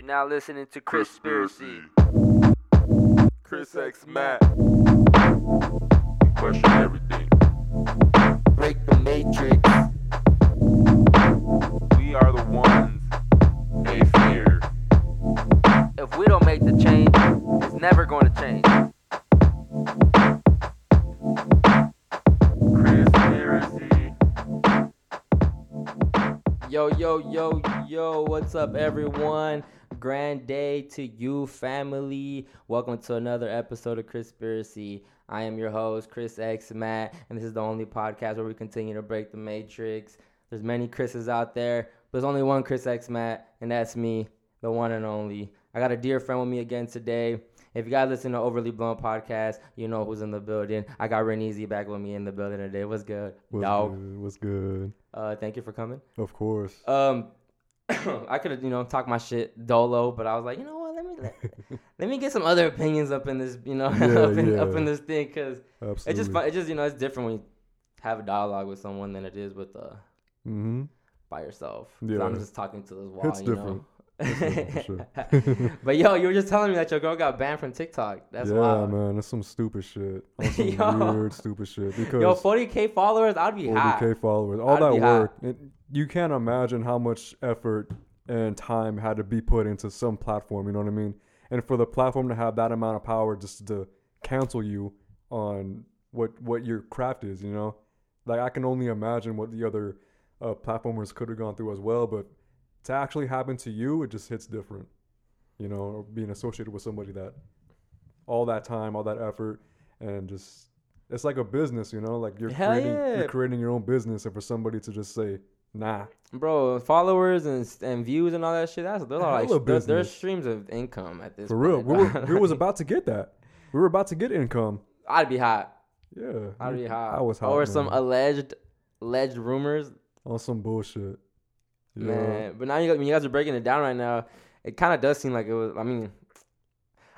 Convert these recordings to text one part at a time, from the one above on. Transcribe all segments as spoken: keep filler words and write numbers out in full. You're now listening to Chrispiracy. Chris X Matt. We question everything. Break the matrix. We are the ones they fear. If we don't make the change, it's never going to change. Chrispiracy. Yo, yo, yo, yo, what's up, everyone? Grand day to you, family. Welcome to another episode of Chrispiracy. I am your host, Chris X Matt, and this is the only podcast where we continue to break the matrix. There's many Chris's out there, but there's only one Chris X Matt, and that's me, the one and only. I got a dear friend with me again today. If you guys listen to Overly Blown podcast, you know who's in the building. I got Reneezy back with me in the building today. What's good, what's dog? Good, what's good? Uh, thank you for coming. Of course. Um. I could have, you know, talked my shit dolo, but I was like, you know what? Let me let, let me get some other opinions up in this, you know, yeah, up, in, yeah. up in this thing, because it's just fun. It's just, you know, it's different when you have a dialogue with someone than it is with uh mm-hmm. by yourself. Yeah. So I'm just talking to this wall. It's you different. Know? It's different sure. But yo, you were just telling me that your girl got banned from TikTok. That's yeah, wild. Man. That's some stupid shit. That's some yo. weird, stupid shit. Because yo, forty K followers, I'd be high. forty K followers, all I'd that work. It, you can't imagine how much effort and time had to be put into some platform, you know what I mean? And for the platform to have that amount of power just to cancel you on what what your craft is, you know? Like, I can only imagine what the other uh, platformers could have gone through as well, but to actually happen to you, it just hits different, you know, being associated with somebody that all that time, all that effort, and just, it's like a business, you know? Like, you're creating, yeah. you're creating your own business, and for somebody to just say, nah, bro, followers and and views and all that shit. That's they're all like they're, they're streams of income at this. For real, we were, we was about to get that. We were about to get income. I'd be hot. Yeah, I'd be hot. I was hot. Or man. some alleged alleged rumors. On some bullshit. Yeah. Man, but now you, when you guys are breaking it down right now, it kind of does seem like it was. I mean,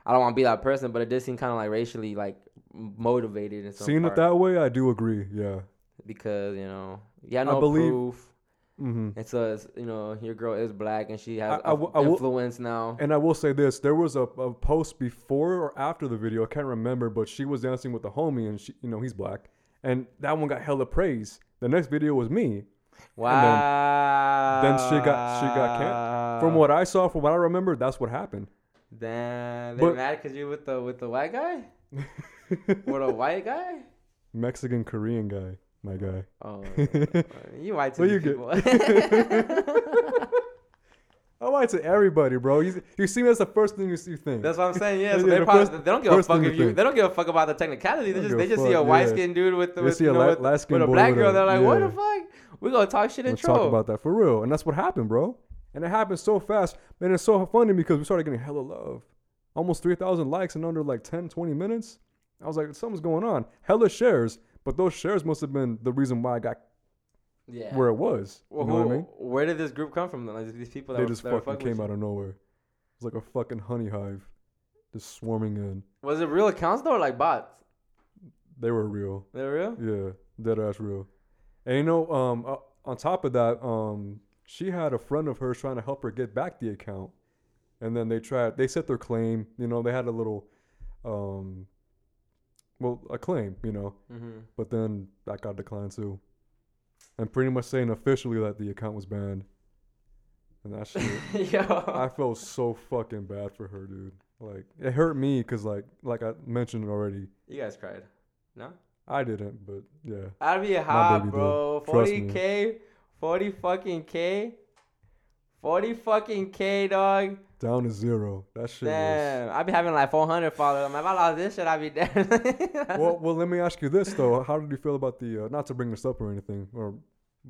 I don't want to be that person, but it did seem kind of like racially like motivated. In some Seeing part. It that way, I do agree. Yeah, because you know, yeah, no I believe- proof. Mm-hmm. And so, it's, you know, your girl is black and she has I, I w- influence I will, now. And I will say this. There was a, a post before or after the video. I can't remember, but she was dancing with a homie and, she, you know, he's black. And that one got hella praise. The next video was me. Wow. Then, then she got she got canceled. From what I saw, from what I remember, that's what happened. Damn. They're but, mad because you with the, with the white guy? With a white guy? Mexican Korean guy. My guy. Oh, you white to well, people. I white to everybody, bro. You, you see me as the first thing you, you think. That's what I'm saying. Yeah, so yeah they, the probably, first, they don't give a fuck if you. Think. They don't give a fuck about the technicality. They just they just fuck, see a white yeah. skinned dude with the with, you know, la- with, with a black girl. They're like, yeah. what the fuck? We're gonna talk shit and troll. Talk about that for real, and that's what happened, bro. And it happened so fast, and it's so funny because we started getting hella love, almost three thousand likes in under like ten, twenty minutes. I was like, something's going on. Hella shares. But those shares must have been the reason why I got yeah. where it was. You well, know who, what I mean? Where did this group come from? Like, these people that they were, just that fucking came out of nowhere. It's like a fucking honey hive, just swarming in. Was it real accounts though, or like bots? They were real. They were real. Yeah, dead ass real. And you know, um, uh, on top of that, um, she had a friend of hers trying to help her get back the account, and then they tried. They set their claim. You know, they had a little. Um, Well, a claim, you know, mm-hmm. but then that got declined too. And pretty much saying officially that the account was banned. And that shit, Yo. I felt so fucking bad for her, dude. Like, it hurt me because, like, like I mentioned already. You guys cried, no? I didn't, but yeah. I'd be hot, bro. forty K, forty fucking K, forty fucking K, dog. Down to zero. That shit Damn. Was... I'd be having like four hundred followers. If I lost this shit, I'd be dead. well, well, let me ask you this, though. How did you feel about the... Uh, not to bring this up or anything, or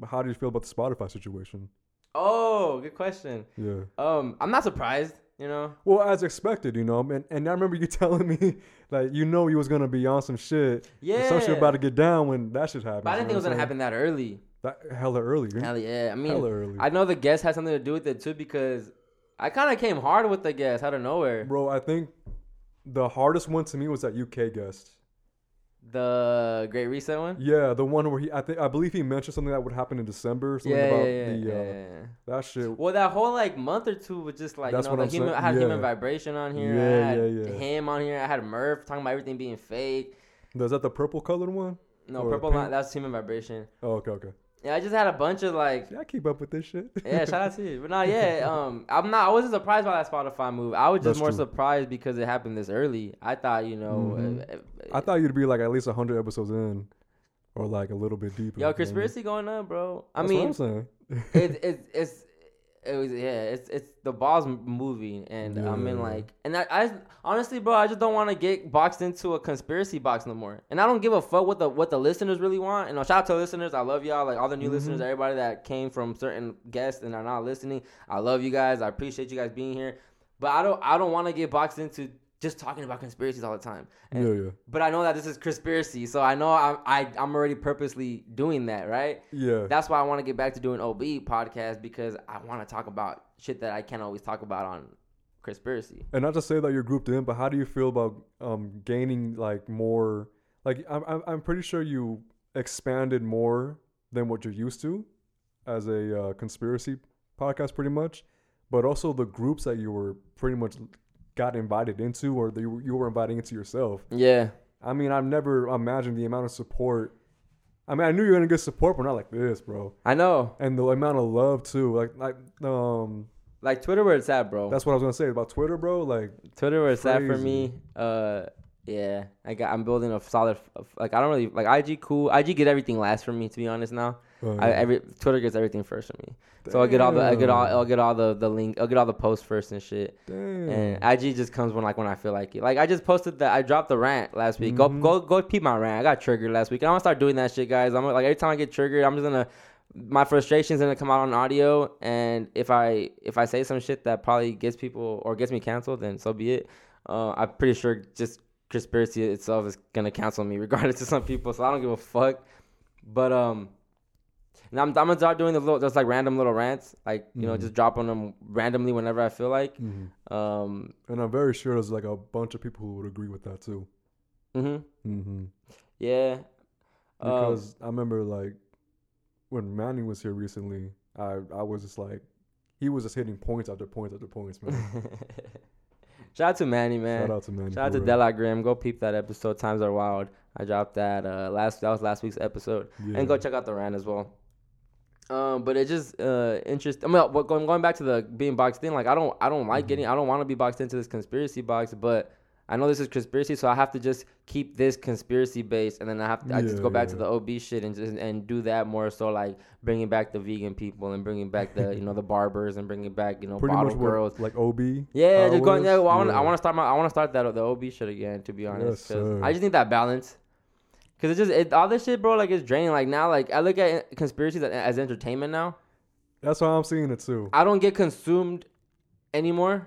how did you feel about the Spotify situation? Oh, good question. Yeah. Um, I'm not surprised, you know? Well, as expected, you know? And, and I remember you telling me, like, you know you was going to be on some shit. Yeah. Some shit about to get down when that shit happened. But I didn't think it was going to happen that early. That Hella early. Hell yeah. I mean, hella early. I know the guest had something to do with it, too, because... I kind of came hard with the guest out of nowhere. Bro, I think the hardest one to me was that U K guest. The Great Reset one? Yeah, the one where he, I think, I believe he mentioned something that would happen in December. Something yeah, about yeah, yeah, the, uh, yeah, yeah. That shit. Well, that whole like month or two was just like, that's you know, like human, I had yeah. Human Vibration on here. Yeah, I had yeah, yeah. him on here. I had Murph talking about everything being fake. Is that the purple colored one? No, or purple line. That's Human Vibration. Oh, okay, okay. Yeah, I just had a bunch of like. Yeah, I keep up with this shit. Yeah, shout out to you. But no, yeah, um, I'm not. I wasn't surprised by that Spotify move. I was just That's more true. surprised because it happened this early. I thought, you know, mm-hmm. uh, uh, I thought you'd be like at least one hundred episodes in, or like a little bit deeper. Yo, Chrispiracy going on, bro. I That's mean, what I'm saying. it's it's it's it was yeah, it's it's the ball's moving, and yeah. I'm in like, and I, I honestly, bro, I just don't want to get boxed into a conspiracy box no more. And I don't give a fuck what the what the listeners really want. And shout out to listeners, I love y'all, like all the new mm-hmm. listeners, everybody that came from certain guests and are not listening. I love you guys. I appreciate you guys being here. But I don't I don't want to get boxed into just talking about conspiracies all the time. And, yeah, yeah. But I know that this is Chrispiracy, so I know I'm, I, I'm already purposely doing that, right? Yeah. That's why I want to get back to doing O B podcast, because I want to talk about shit that I can't always talk about on Chrispiracy. And not to say that you're grouped in, but how do you feel about um, gaining like more? Like I'm, I'm pretty sure you expanded more than what you're used to as a uh, conspiracy podcast, pretty much. But also the groups that you were pretty much got invited into, or the, you were inviting into yourself. Yeah. I mean, I've never imagined the amount of support. I mean, I knew you were going to get support, but not like this, bro. I know. And the amount of love, too. Like, like, um... Like, Twitter where it's at, bro. That's what I was going to say about Twitter, bro. Like, Twitter where it's crazy. at for me. Uh, yeah. I got, I'm building a solid... Like, I don't really... Like, I G, cool. I G get everything last for me, to be honest now. Oh, yeah. I, every Twitter gets everything first for me, Damn. so I get all the I get all I'll get all the, the link I'll get all the posts first and shit. Damn. And I G just comes when like when I feel like it. Like I just posted that I dropped the rant last week. Mm-hmm. Go go go peep my rant. I got triggered last week. And I'm gonna start doing that shit, guys. I'm like every time I get triggered, I'm just gonna my frustration's gonna come out on audio. And if I if I say some shit that probably gets people or gets me canceled, then so be it. Uh, I'm pretty sure just Chrispiracy itself is gonna cancel me regardless to some people. So I don't give a fuck. But um. And I'm, I'm gonna start doing the little, just like random little rants, like you mm-hmm. know, just dropping them randomly whenever I feel like. Mm-hmm. Um, and I'm very sure there's like a bunch of people who would agree with that too. Mm-hmm. Mm-hmm. Yeah. Because um, I remember like when Manny was here recently, I I was just like, he was just hitting points after points after points, man. Shout out to Manny, man. Shout out to Manny. Shout out to Delagram. Go peep that episode. Times Are Wild. I dropped that uh, last. That was last week's episode. Yeah. And go check out the rant as well. Um, but it just uh, interesting. I mean, going going back to the being boxed in, like I don't I don't like mm-hmm. getting I don't want to be boxed into this conspiracy box, but I know this is Chrispiracy, so I have to just keep this conspiracy based, and then I have to, yeah, I just go back yeah. to the O B shit and just and do that more. So like bringing back the vegan people and bringing back the you know the barbers and bringing back you know Pretty bottle girls what, like O B. Yeah, just going. Yeah, well, I want yeah. I want to start my I want to start that the O B shit again. To be honest, yes, I just need that balance. Cause it's just it, all this shit, bro. Like it's draining. Like now, like I look at conspiracies as, as entertainment now. That's why I'm seeing it too. I don't get consumed anymore.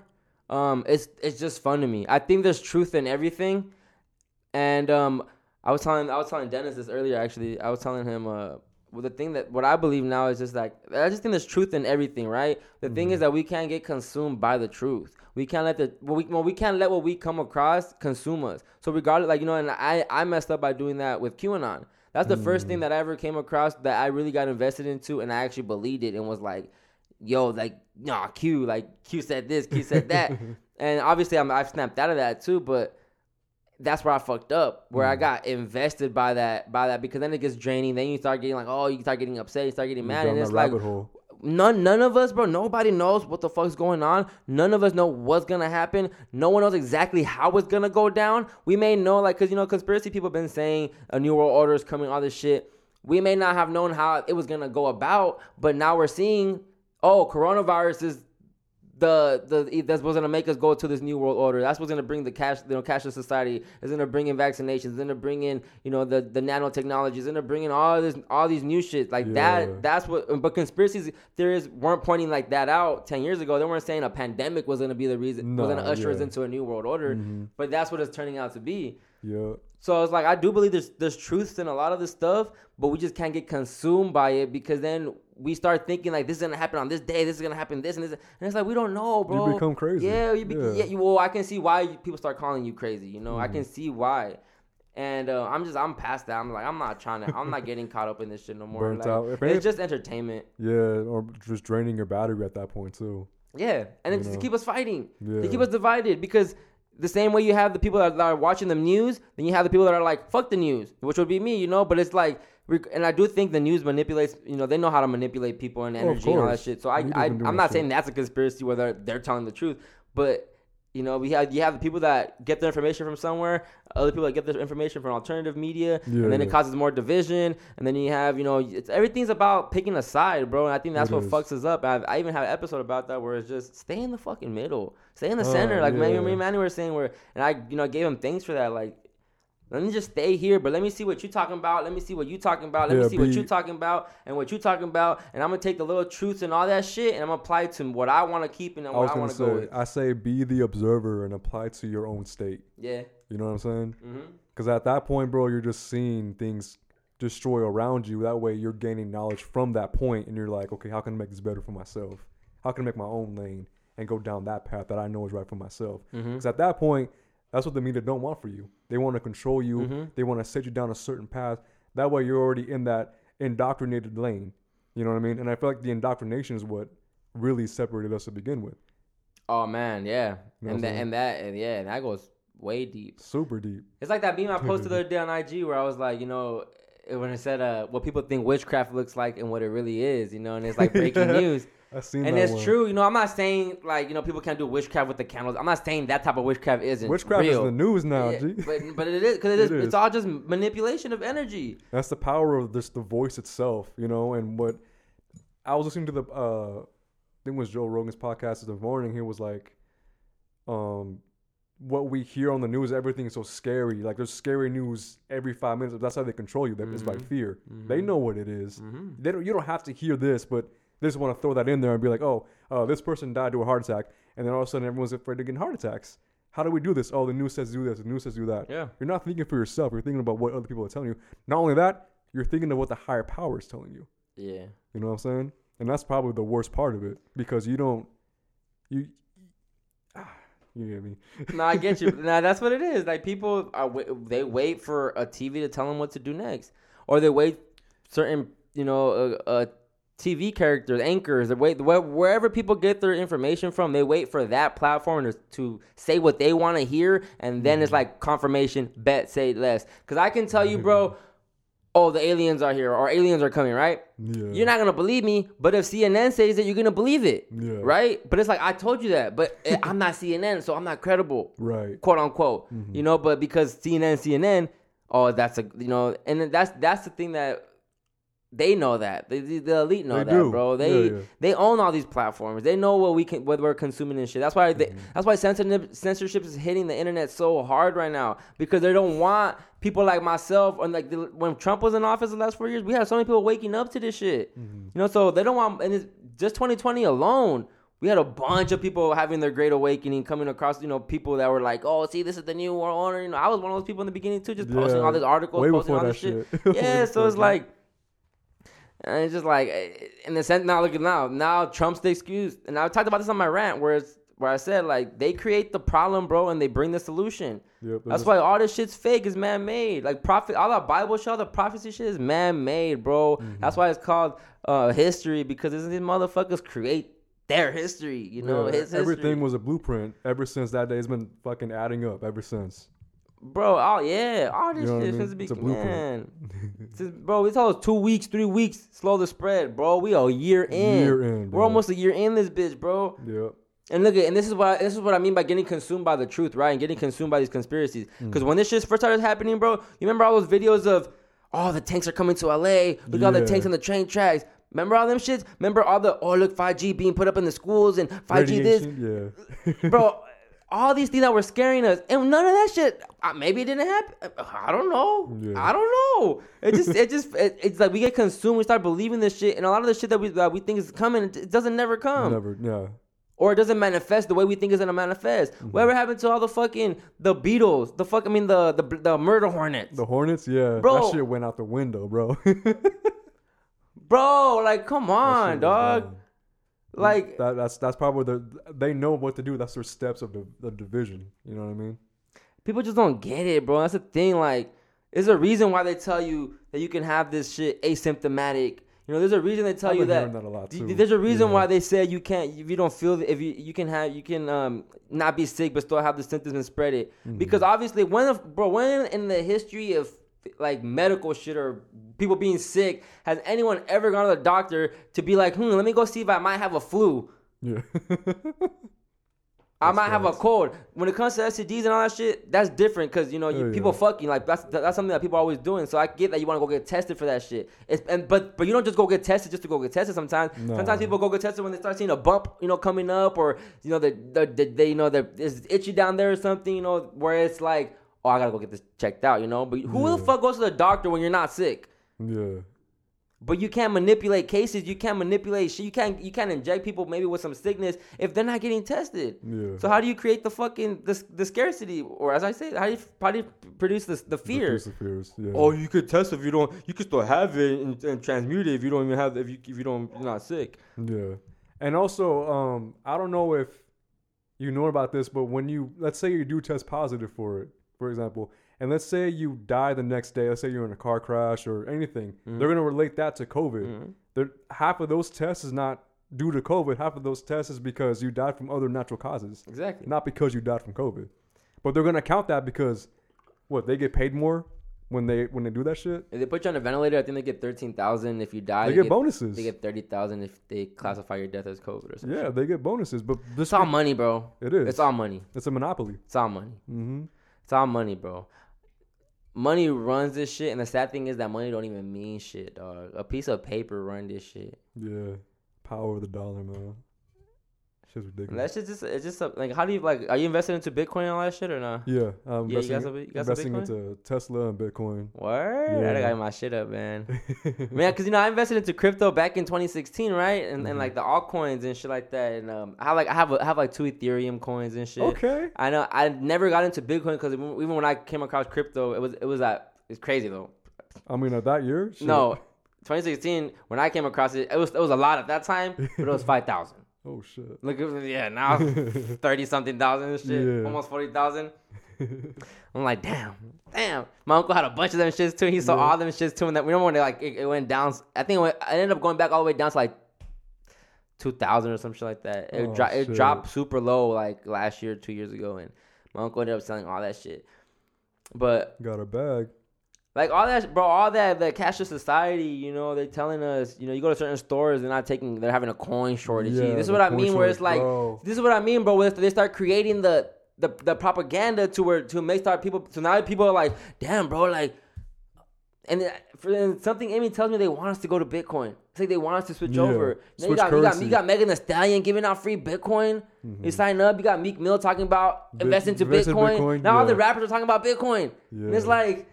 Um, it's it's just fun to me. I think there's truth in everything. And um, I was telling I was telling Dennis this earlier. Actually, I was telling him uh, well, the thing that what I believe now is just like I just think there's truth in everything, right? The mm-hmm. thing is that we can't get consumed by the truth. We can't let the well, we well, we can't let what we come across consume us. So regardless, like you know, and I, I messed up by doing that with QAnon. That's the mm. first thing that I ever came across that I really got invested into, and I actually believed it and was like, yo, like nah, Q, like Q said this, Q said that, and obviously I'm, I've snapped out of that too, but. That's where I fucked up, where mm. I got invested by that, by that, because then it gets draining. Then you start getting like, oh, you start getting upset, you start getting mad, and it's like, hole. none, none of us, bro. Nobody knows what the fuck's going on. None of us know what's gonna happen. No one knows exactly how it's gonna go down. We may know, like, cause you know, conspiracy people have been saying a new world order is coming, all this shit. We may not have known how it was gonna go about, but now we're seeing, oh, coronavirus is. The the that's what's gonna make us go to this new world order. That's what's gonna bring the cash, you know, cashless society. It's gonna bring in vaccinations. It's gonna bring in, you know, the the nanotechnology. It's gonna bring in all this, all these new shit like yeah. that. That's what. But conspiracy theories weren't pointing like that out ten years ago. They weren't saying a pandemic was gonna be the reason. No, was gonna usher yeah. us into a new world order. Mm-hmm. But that's what it's turning out to be. Yeah. So it's like I do believe there's there's truth in a lot of this stuff, but we just can't get consumed by it because then we start thinking like this is gonna happen on this day, this is gonna happen this and this, and it's like we don't know, bro. You become crazy. Yeah. You be, yeah. yeah you, well, I can see why people start calling you crazy. You know, mm. I can see why, And uh, I'm just, I'm past that. I'm like, I'm not trying to, I'm not getting caught up in this shit no more. Burnt like, out. If it's if, just entertainment. Yeah, or just draining your battery at that point, too. Yeah, and it's to keep us fighting, yeah. to keep us divided. Because the same way you have the people that are watching the news, then you have the people that are like, fuck the news, which would be me, you know? But it's like, and I do think the news manipulates, you know, they know how to manipulate people and energy oh, and all that shit. So I, I, I'm not saying that's a conspiracy, whether they're telling the truth, but... You know, we have you have the people that get their information from somewhere, other people that get their information from alternative media, yeah, and then yeah. it causes more division. And then you have, you know, it's everything's about picking a side, bro. And I think that's it what is. fucks us up. I've, I even had an episode about that where it's just stay in the fucking middle, stay in the uh, center. Like yeah. Manny, me and Manny were saying, where and I, you know, gave him thanks for that. Like, let me just stay here, but let me see what you're talking about. Let me see what you're talking about. Let yeah, me see be, what you're talking about and what you're talking about. And I'm going to take the little truths and all that shit, and I'm going to apply it to what I want to keep and what I, was I want to go with. I say be the observer and apply to your own state. Yeah. You know what I'm saying? Because mm-hmm. at that point, bro, you're just seeing things destroy around you. That way you're gaining knowledge from that point, and you're like, okay, how can I make this better for myself? How can I make my own lane and go down that path that I know is right for myself? Because mm-hmm. at that point, that's what the media don't want for you. They want to control you. Mm-hmm. They want to set you down a certain path. That way you're already in that indoctrinated lane. You know what I mean? And I feel like the indoctrination is what really separated us to begin with. Oh, man, yeah. You know and, the, and that, and yeah, that goes way deep. Super deep. It's like that meme I posted the other day on I G where I was like, you know, when it said uh, what people think witchcraft looks like and what it really is, you know, and it's like breaking yeah. news. I seen and that it's one. True, you know. I'm not saying like you know people can't do witchcraft with the candles. I'm not saying that type of witchcraft isn't witchcraft real. Is the news now, yeah, G. But but it is because it, it is. It's all just manipulation of energy. That's the power of this, the voice itself, you know. And what I was listening to the uh, I think it was Joe Rogan's podcast this morning. He was like, um, what we hear on the news, everything is so scary. Like there's scary news every five minutes. That's how they control you. That mm-hmm. is by fear. Mm-hmm. They know what it is. Mm-hmm. They don't. You don't have to hear this, but they just want to throw that in there and be like, oh, uh, this person died to a heart attack. And then all of a sudden, everyone's afraid of getting heart attacks. How do we do this? Oh, the news says do this. The news says do that. Yeah. You're not thinking for yourself. You're thinking about what other people are telling you. Not only that, you're thinking of what the higher power is telling you. Yeah. You know what I'm saying? And that's probably the worst part of it because you don't, you, ah, you get me. No, I get you. No, that's what it is. Like people, are, they wait for a T V to tell them what to do next. Or they wait certain, you know, uh, uh T V characters, anchors, they wait wherever people get their information from, they wait for that platform to, to say what they want to hear, and then mm. it's like confirmation, bet, say less. Because I can tell you, bro, oh, the aliens are here, or aliens are coming, right? Yeah. You're not going to believe me, but if C N N says it, you're going to believe it, yeah. right? But it's like, I told you that, but I'm not C N N, so I'm not credible, right? Quote, unquote, mm-hmm. you know, but because C N N, C N N, oh, that's a, you know, and that's that's the thing that, they know that. The, the elite know they that, do. bro. They yeah, yeah. they own all these platforms. They know what we can, what we're consuming and shit. That's why they, mm-hmm. that's why censorship is hitting the internet so hard right now because they don't want people like myself and like the, when Trump was in office the last four years, we had so many people waking up to this shit. Mm-hmm. You know, so they don't want. And it's just twenty twenty alone, we had a bunch of people having their great awakening, coming across, you know, people that were like, oh, see, this is the new world order. You know, I was one of those people in the beginning too, just yeah. posting all these articles, Way posting all this shit. shit. Yeah, so it's like. And it's just like, in the sense, now look at now, now Trump's the excuse. And I talked about this on my rant, where it's, where I said, like, they create the problem, bro, and they bring the solution. Yep, That's is. why all this shit's fake, is man-made. Like, prophet, all that Bible shit, all the prophecy shit is man-made, bro. Mm-hmm. That's why it's called uh, history, because these motherfuckers create their history, you know, yeah, his history. Everything was a blueprint ever since that day. It's been fucking adding up ever since. Bro, oh yeah, all this you know shit I mean? Since the beginning, bro. It's almost two weeks, three weeks, slow the spread, bro. We are a year in. Year in We're almost a year in this bitch, bro. Yeah. And look at, and this is what I, this is what I mean by getting consumed by the truth, right? And getting consumed by these conspiracies. Because mm. when this shit first started happening, bro, you remember all those videos of, oh, the tanks are coming to L A. Look at yeah. all the tanks on the train tracks. Remember all them shits? Remember all the oh look five G being put up in the schools and five G Radiation? This, yeah, bro. All these things that were scaring us, and none of that shit. Maybe it didn't happen. I don't know. Yeah. I don't know. It just, it just, it, it's like we get consumed. We start believing this shit, and a lot of the shit that we that we think is coming, it doesn't never come. Never, yeah. Or it doesn't manifest the way we think it's gonna manifest. Mm-hmm. Whatever happened to all the fucking the Beatles, the fuck, I mean the the the murder hornets, the hornets, yeah, bro, that shit went out the window, bro. Bro, like, come on, dog. Like that, that's that's probably the they know what to do. That's their steps of the, the division. You know what I mean? People just don't get it, bro. That's the thing. Like There's a reason why they tell you that you can have this shit asymptomatic. You know, there's a reason they tell I've you that. that a lot too. There's a reason yeah. why they say you can't, if you don't feel, if you you can have, you can um not be sick but still have the symptoms and spread it. Mm-hmm. Because obviously, when of, bro, when in the history of like medical shit or people being sick, has anyone ever gone to the doctor to be like, hmm, let me go see if I might have a flu? Yeah. I that's might nice. have a cold. When it comes to S T Ds and all that shit, that's different because, you know, you, oh, yeah. people fucking, like, that's that's something that people are always doing. So I get that you want to go get tested for that shit. It's, and But but you don't just go get tested just to go get tested sometimes. No. Sometimes people go get tested when they start seeing a bump, you know, coming up, or, you know, they, they, they, they you know, they're, it's itchy down there or something, you know, where it's like, oh, I got to go get this checked out, you know. But who yeah. the fuck goes to the doctor when you're not sick? Yeah. But you can't manipulate cases. You can't manipulate shit. You can't you can't inject people maybe with some sickness if they're not getting tested. Yeah. So how do you create the fucking the, the scarcity, or as I say, how do you probably produce the the fear? The fears, yeah. Oh, you could test if you don't. You could still have it and, and transmute it if you don't even have if you if you don't you're not sick. Yeah. And also, um, I don't know if you know about this, but when you let's say you do test positive for it, for example. And let's say you die the next day. Let's say you're in a car crash or anything. Mm-hmm. They're going to relate that to COVID. Mm-hmm. Half of those tests is not due to COVID. Half of those tests is because you died from other natural causes. Exactly. Not because you died from COVID. But they're going to count that because, what, they get paid more when they when they do that shit? If they put you on a ventilator, I think they get thirteen thousand dollars. If you die, they, they get, get bonuses. They get thirty thousand dollars if they classify your death as COVID or something. Yeah, they get bonuses. But this It's all money, bro. It is. It's all money. It's a monopoly. It's all money. Mm-hmm. It's all money, bro. Money runs this shit, and the sad thing is that money don't even mean shit, dog. A piece of paper run this shit. Yeah, power of the dollar, man. Shit's ridiculous. And that shit's just it's just a, like how do you like? Are you invested into Bitcoin and all that shit or not? Yeah, I'm yeah, investing, you got some, you got investing some Bitcoin? into Tesla and Bitcoin. Word, yeah. I got my shit up, man. Man, because you know I invested into crypto back in twenty sixteen, right? And mm-hmm. and like the altcoins and shit like that. And um, I like I have a, I have like two Ethereum coins and shit. Okay. I know I never got into Bitcoin because even when I came across crypto, it was it was like it's crazy though. I mean, at that year? Shit. No, twenty sixteen when I came across it, it was it was a lot at that time, but it was five thousand. Oh shit! Look, yeah, now thirty something thousand and shit, yeah. almost forty thousand. I'm like, damn, damn. My uncle had a bunch of them shits too. He saw yeah. all them shits too, and that we remember when they like it, it went down. I think it, went, it ended up going back all the way down to like two thousand or some shit like that. It, oh, dro- it dropped super low like last year, two years ago, and my uncle ended up selling all that shit. But got a bag. Like, all that, bro, all that, the cashless society, you know, they're telling us, you know, you go to certain stores, they're not taking, they're having a coin shortage. Yeah, this is what I mean, shortage, where it's like, bro. this is what I mean, bro, where they start creating the, the, the propaganda to where, to make start people, so now people are like, damn, bro, like, and, for, and something Amy tells me they want us to go to Bitcoin. It's like they want us to switch yeah. over. Switch you, got, you, got, you got Megan Thee Stallion giving out free Bitcoin. Mm-hmm. You sign up, you got Meek Mill talking about Bi- investing to invest Bitcoin. In Bitcoin. Now yeah. all the rappers are talking about Bitcoin. Yeah. And it's like...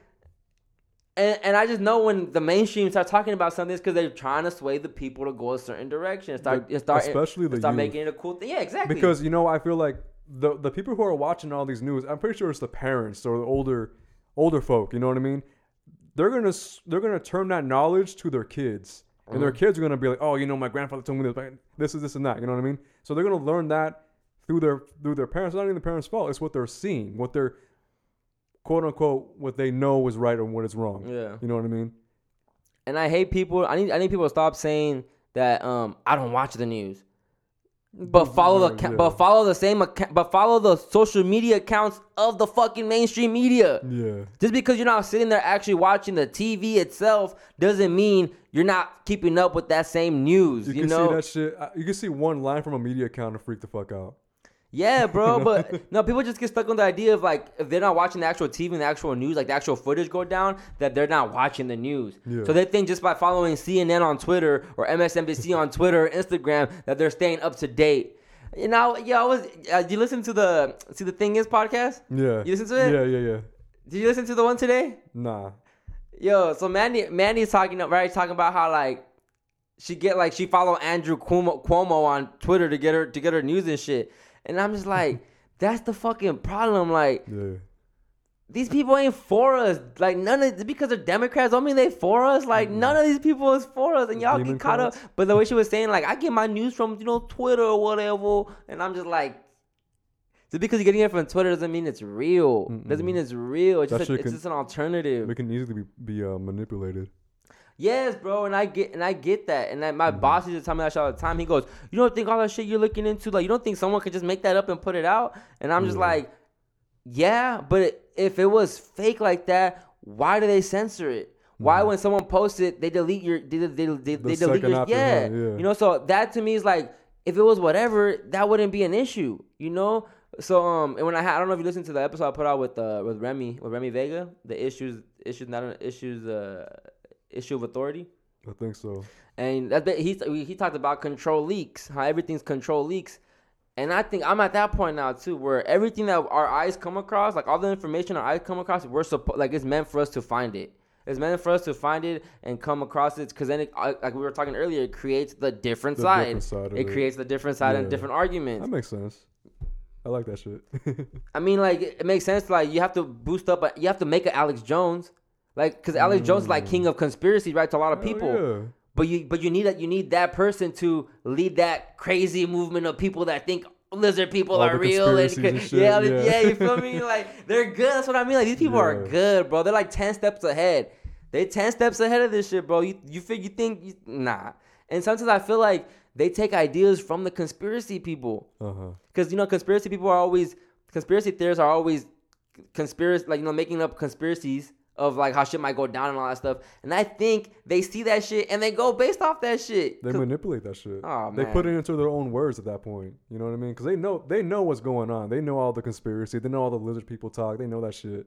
And and I just know when the mainstream starts talking about something, it's because they're trying to sway the people to go a certain direction. And start, the, and start, especially and the start making it a cool thing. Yeah, exactly. Because, you know, I feel like the the people who are watching all these news, I'm pretty sure it's the parents or the older older folk. You know what I mean? They're gonna they're gonna turn that knowledge to their kids, mm-hmm. and their kids are gonna be like, oh, you know, my grandfather told me this, this is this and that. You know what I mean? So they're gonna learn that through their through their parents. It's not even the parents' fault. It's what they're seeing, what they're quote unquote what they know is right and what is wrong. Yeah. You know what I mean? And I hate people. I need I need people to stop saying that um I don't watch the news. But follow the yeah. but follow the same account, but follow the social media accounts of the fucking mainstream media. Yeah. Just because you're not sitting there actually watching the T V itself doesn't mean you're not keeping up with that same news, you, you can know? See that shit. You can see one line from a media account and freak the fuck out. Yeah, bro, but no, people just get stuck on the idea of like if they're not watching the actual T V and the actual news, like the actual footage go down, that they're not watching the news. Yeah. So they think just by following C N N on Twitter or M S N B C on Twitter or Instagram that they're staying up to date. You know, yeah, I was. Uh, you listen to the See the Thing Is podcast? Yeah. You listen to it? Yeah, yeah, yeah. Did you listen to the one today? Nah. Yo, so Manny, Manny's talking right, talking about how like she get like she follow Andrew Cuomo, Cuomo on Twitter to get her to get her news and shit. And I'm just like, that's the fucking problem. Like, yeah. these people ain't for us. Like, none of because they're Democrats don't mean they for us. Like, mm-hmm. none of these people is for us. And y'all Demon get caught up. But the way she was saying, like, I get my news from, you know, Twitter or whatever. And I'm just like, Just because you're getting it from Twitter doesn't mean it's real. Mm-mm. Doesn't mean it's real. It's, just, a, it's can, just an alternative. We can easily be, be uh, manipulated. Yes, bro, and I get and I get that. And I, my mm-hmm. boss used to tell me that shit all the time. He goes, "You don't think all that shit you're looking into, like, you don't think someone could just make that up and put it out?" And I'm yeah. just like, yeah, but it, if it was fake like that, why do they censor it? Why, when someone posts it, they delete your, they, they, they, the they delete your, yeah. yeah. You know, so that to me is like, if it was whatever, that wouldn't be an issue, you know? So, um, and when I had, I don't know if you listened to the episode I put out with, uh, with Remy, with Remy Vega, the issues, issues, not an issues, uh, issue of authority. I think so. And that he, he talked about control leaks, how everything's control leaks. And I think I'm at that point now, too, where everything that our eyes come across, like all the information our eyes come across, we're supposed, like it's meant for us to find it. It's meant for us to find it and come across it, because then, it, like we were talking earlier, it creates the different the side. Different side it, it creates the different side yeah. and different arguments. That makes sense. I like that shit. I mean, like it makes sense. Like you have to boost up. A, you have to make an Alex Jones, like because Alex mm. Jones is like king of conspiracy, right? To a lot of people. Hell yeah. But you, but you need that. You need that person to lead that crazy movement of people that think lizard people all are real and, and yeah, yeah, yeah, you feel me? Like they're good. That's what I mean. Like these people yeah. are good, bro. They're like ten steps ahead. They ten steps ahead of this shit, bro. You you figure you think you, nah. And sometimes I feel like they take ideas from the conspiracy people, because uh-huh. you know conspiracy people are always conspiracy theorists are always conspiracy like you know making up conspiracies of like how shit might go down and all that stuff. And I think they see that shit and they go based off that shit. They manipulate that shit. Oh, man. They put it into their own words at that point. You know what I mean? Because they know they know what's going on. They know all the conspiracy. They know all the lizard people talk. They know that shit.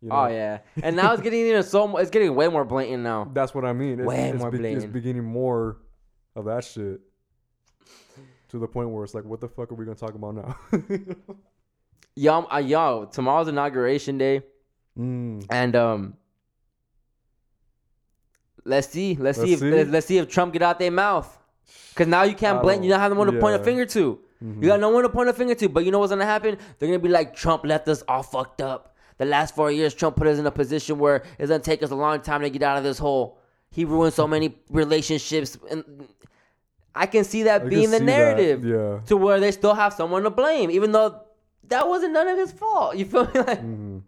You know? Oh yeah. And now it's getting even so it's getting way more blatant now. That's what I mean. It's, way it's, more be, blatant. It's beginning more of that shit to the point where it's like, what the fuck are we gonna talk about now? Yo, uh, yo, tomorrow's inauguration day. Mm. And um, let's see, let's, let's see, if, see, let's see if Trump get out their mouth, because now you can't blame. You don't have no one to yeah. point a finger to. Mm-hmm. You got no one to point a finger to. But you know what's gonna happen? They're gonna be like, Trump left us all fucked up. The last four years, Trump put us in a position where it's gonna take us a long time to get out of this hole. He ruined so many relationships, and I can see that I being the narrative. Yeah. To where they still have someone to blame, even though that wasn't none of his fault. You feel me? Like. Mm-hmm.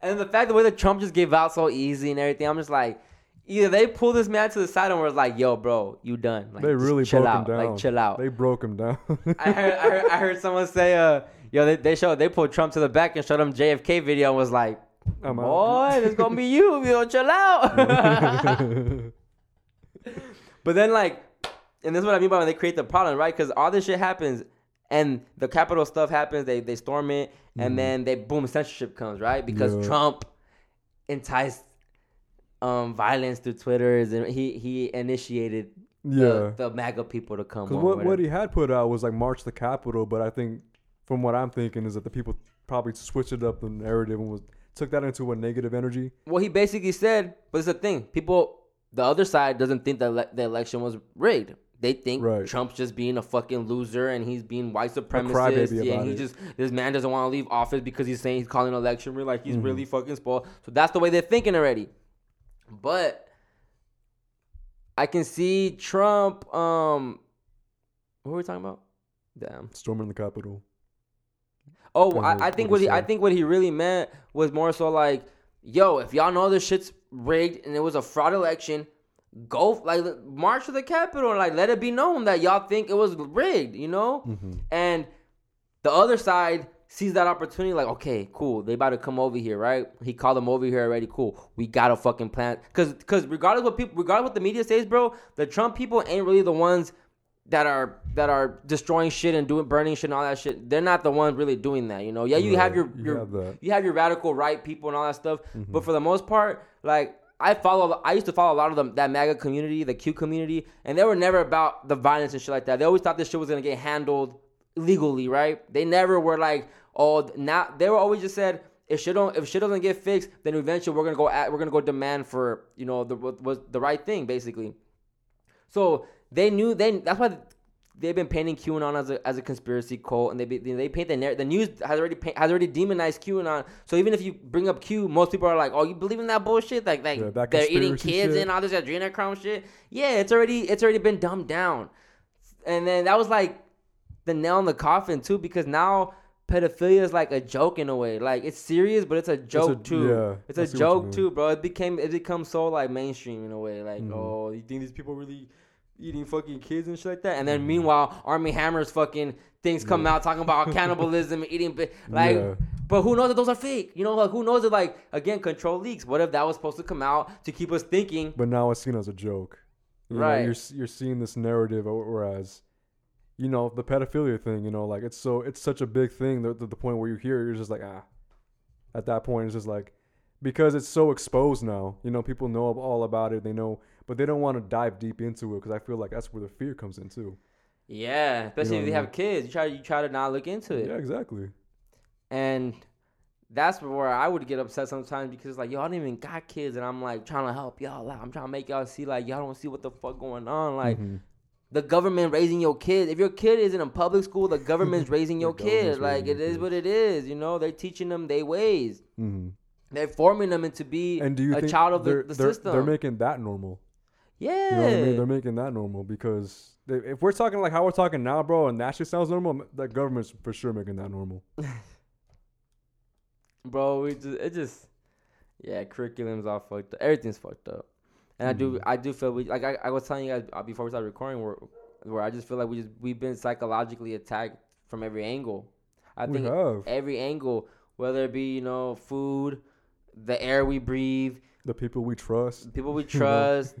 And the fact the way that Trump just gave out so easy and everything, I'm just like, either they pull this man to the side and were like, "Yo, bro, you done?" Like, they really broke him down. Like, chill out. They broke him down. I heard, I heard, I heard someone say, "Uh, yo, they they showed they pulled Trump to the back and showed him J F K video and was like, I'm boy, out. It's gonna be you. You know, chill out." But then like, and this is what I mean by when they create the problem, right? Because all this shit happens. And the Capitol stuff happens. They they storm it, and mm. then they boom censorship comes right because yeah. Trump enticed um, violence through Twitter, and he he initiated yeah. the, the MAGA people to come. Because what what he had put out was like march the Capitol, but I think from what I'm thinking is that the people probably switched it up the narrative and was took that into a negative energy. Well, he basically said, but it's the thing: people, the other side doesn't think that le- the election was rigged. They think right. Trump's just being a fucking loser and he's being white supremacist. Yeah, and he it. just this man doesn't want to leave office because he's saying he's calling an election real, like he's mm-hmm. really fucking spoiled. So that's the way they're thinking already. But I can see Trump. Um, what were we talking about? Damn, storming the Capitol. Oh, I, I think what he I think what he really meant was more so like, yo, if y'all know this shit's rigged and it was a fraud election. Go like march to the Capitol and like let it be known that y'all think it was rigged, you know. Mm-hmm. And the other side sees that opportunity, like, okay, cool, they about to come over here, right? He called them over here already. Cool, we got to fucking plan, because because regardless what people, regardless what the media says, bro, the Trump people ain't really the ones that are that are destroying shit and doing burning shit and all that shit. They're not the ones really doing that, you know. Yeah, you yeah, have your, your you, have you have your radical right people and all that stuff, mm-hmm. but for the most part, like. I follow. I used to follow a lot of them, that MAGA community, the Q community, and they were never about the violence and shit like that. They always thought this shit was gonna get handled legally, right? They never were like, oh, now they were always just said if shit don't if shit doesn't get fixed, then eventually we're gonna go at, we're gonna go demand for you know the what was the right thing basically. So they knew they that's why they've been painting QAnon as a as a conspiracy cult, and they be, they paint the narrative. The news has already paint, has already demonized QAnon. So even if you bring up Q, most people are like, "Oh, you believe in that bullshit? Like, like yeah, they're eating kids shit. And all this adrenochrome shit." Yeah, it's already it's already been dumbed down. And then that was like the nail in the coffin too, because now pedophilia is like a joke in a way. Like, it's serious, but it's a joke it's a, too. Yeah, it's I a joke too, bro. It became it becomes so like mainstream in a way. Like, mm-hmm. oh, you think these people really eating fucking kids and shit like that? And then meanwhile, Armie Hammer's fucking things come yeah. out talking about cannibalism, eating like. Yeah. But who knows that those are fake? You know, like, who knows that, like, again, control leaks. What if that was supposed to come out to keep us thinking? But now it's seen as a joke. You right. Know, you're you're seeing this narrative, whereas, you know, the pedophilia thing, you know, like, it's so it's such a big thing that the point where you hear it, you're just like, ah. At that point, it's just like, because it's so exposed now. You know, people know all about it. They know, but they don't want to dive deep into it because I feel like that's where the fear comes in, too. Yeah, especially you know if they I mean? have kids. You try, you try to not look into it. Yeah, exactly. And that's where I would get upset sometimes because it's like, y'all don't even got kids. And I'm like trying to help y'all out. I'm trying to make y'all see like y'all don't see what the fuck going on. Like mm-hmm. the government raising your kids. If your kid isn't in public school, the government's raising your kids. Like it is what it is. You know, they're teaching them their ways. Mm-hmm. They're forming them into be and do you a think child of the, the they're, system. They're making that normal. Yeah. You know what I mean? They're making that normal because... They, if we're talking like how we're talking now, bro, and that shit sounds normal, the government's for sure making that normal. Bro, we just it just yeah, curriculum's all fucked up. Everything's fucked up, and mm-hmm. I do I do feel we like I, I was telling you guys before we started recording where where I just feel like we just we've been psychologically attacked from every angle. I we think have. Every angle, whether it be you know food, the air we breathe, the people we trust, the people we trust,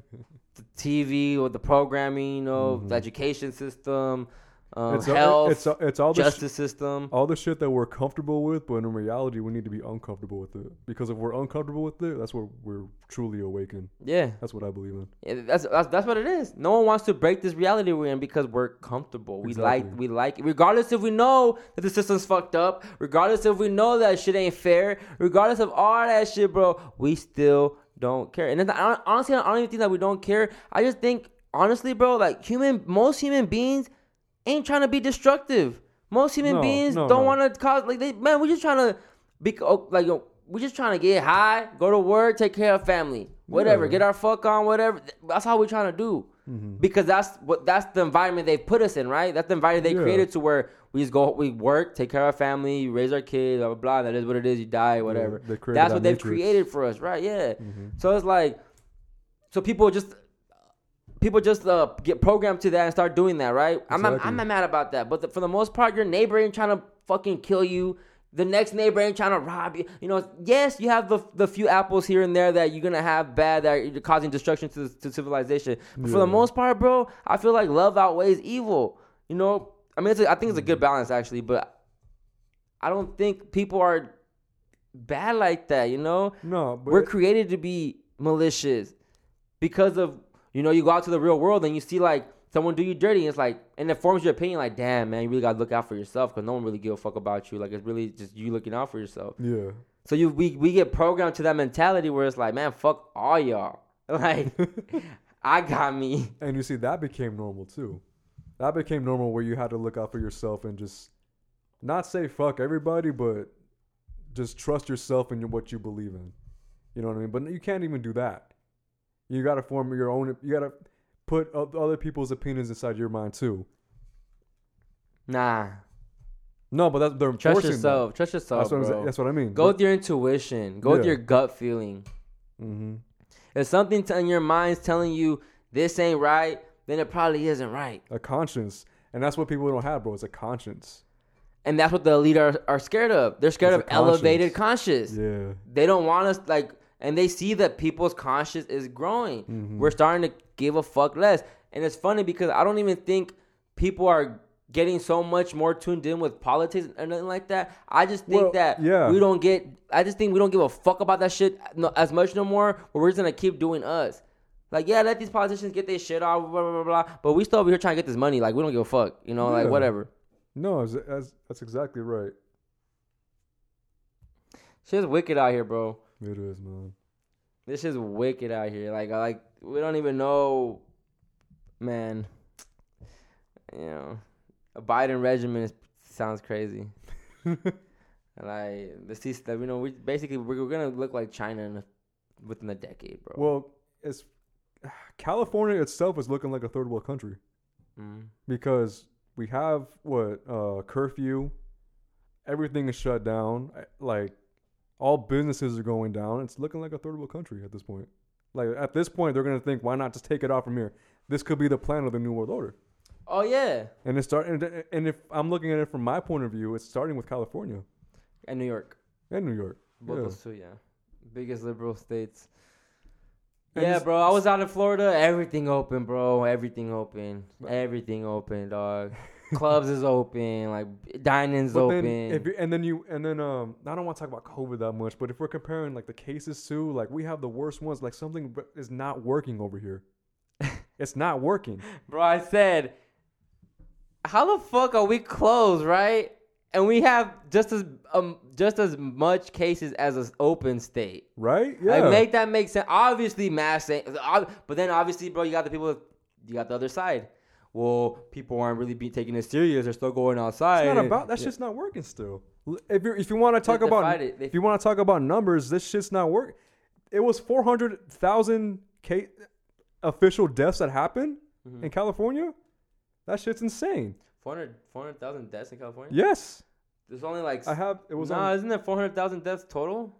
the T V or the programming, you know, mm-hmm. the education system. Um, it's health, all, it's, it's all justice the sh- system. All the shit that we're comfortable with, but in reality, we need to be uncomfortable with it. Because if we're uncomfortable with it, that's where we're truly awakened. Yeah. That's what I believe in. Yeah, that's, that's that's what it is. No one wants to break this reality we're in because we're comfortable. We exactly. like we like it. Regardless if we know that the system's fucked up, regardless if we know that shit ain't fair, regardless of all that shit, bro, we still don't care. And I honestly, I don't even think that we don't care. I just think, honestly, bro, like human, most human beings... ain't trying to be destructive. Most human no, beings no, don't no. want to cause like they man. We're just trying to be like we're just trying to get high, go to work, take care of family, whatever. Yeah. Get our fuck on, whatever. That's how we're trying to do mm-hmm. because that's what that's the environment they put us in, right? That's the environment they yeah. created to where we just go, we work, take care of family, raise our kids, blah blah blah. That is what it is. You die, whatever. Yeah, that's that what they've matrix. created for us, right? Yeah. Mm-hmm. So it's like, so people just. People just uh, get programmed to that and start doing that, right? Exactly. I'm not, I'm not mad about that. But the, for the most part, your neighbor ain't trying to fucking kill you. The next neighbor ain't trying to rob you. You know, yes, you have the the few apples here and there that you're going to have bad, that are causing destruction to, to civilization. But yeah. for the most part, bro, I feel like love outweighs evil. You know, I mean, it's a, I think it's a good balance, actually. But I don't think people are bad like that, you know? No. But we're created to be malicious because of... You know, you go out to the real world and you see, like, someone do you dirty. And it's like, and it forms your opinion, like, damn, man, you really got to look out for yourself because no one really give a fuck about you. Like, it's really just you looking out for yourself. Yeah. So you we, we get programmed to that mentality where it's like, man, fuck all y'all. Like, I got me. And you see, that became normal, too. That became normal where you had to look out for yourself and just not say fuck everybody, but just trust yourself and what you believe in. You know what I mean? But you can't even do that. You got to form your own... You got to put other people's opinions inside your mind, too. Nah. No, but that's... They're Trust forcing yourself. Them. Trust yourself, that's what, bro. That's what I mean. Go but, with your intuition. Go yeah. with your gut feeling. Mm-hmm. If something t- in your mind's telling you this ain't right, then it probably isn't right. A conscience. And that's what people don't have, bro. It's a conscience. And that's what the elite are, are scared of. They're scared it's of elevated conscience. Yeah. They don't want us, like... And they see that people's conscience is growing. Mm-hmm. We're starting to give a fuck less. And it's funny because I don't even think people are getting so much more tuned in with politics and nothing like that. I just think well, that yeah. we don't get... I just think we don't give a fuck about that shit no, as much no more. But we're just going to keep doing us. Like, yeah, let these politicians get their shit off, blah, blah, blah, blah. But we still over here trying to get this money. Like, we don't give a fuck. You know, yeah. like, whatever. No, that's, that's exactly right. Shit's wicked out here, bro. It is, man. This shit's wicked out here. Like, like we don't even know, man. You know, a Biden regimen sounds crazy. Like the system, you know, we basically we're gonna look like China in a, within a decade, bro. Well, it's California itself is looking like a third world country mm. because we have what uh, curfew. Everything is shut down. Like, all businesses are going down. It's looking like a third world country at this point. Like, at this point, they're going to think, why not just take it off from here? This could be the plan of the New World Order. Oh, yeah. And it's start, and, and if I'm looking at it from my point of view, it's starting with California. And New York. And New York. Both yeah. those two, yeah. Biggest liberal states. And yeah, bro. I was out in Florida. Everything open, bro. Everything open. Everything open, dog. Clubs is open, like dining's but open. Then if you, and then you, and then um, I don't want to talk about COVID that much, but if we're comparing like the cases too, like we have the worst ones. Like something is not working over here. It's not working, bro. I said, how the fuck are we closed, right? And we have just as um just as much cases as an open state, right? Yeah, like, make that make sense. Obviously, mass, but then obviously, bro, you got the people, you got the other side. Well, people aren't really be taking it serious. They're still going outside. It's not about that yeah. shit's not working still. If you if you want to talk about it. if you want to talk about numbers, this shit's not working. It was four hundred thousand K official deaths that happened mm-hmm. in California. That shit's insane. four hundred thousand deaths in California. Yes. There's only like I have. It was nah. On, isn't it four hundred thousand deaths total?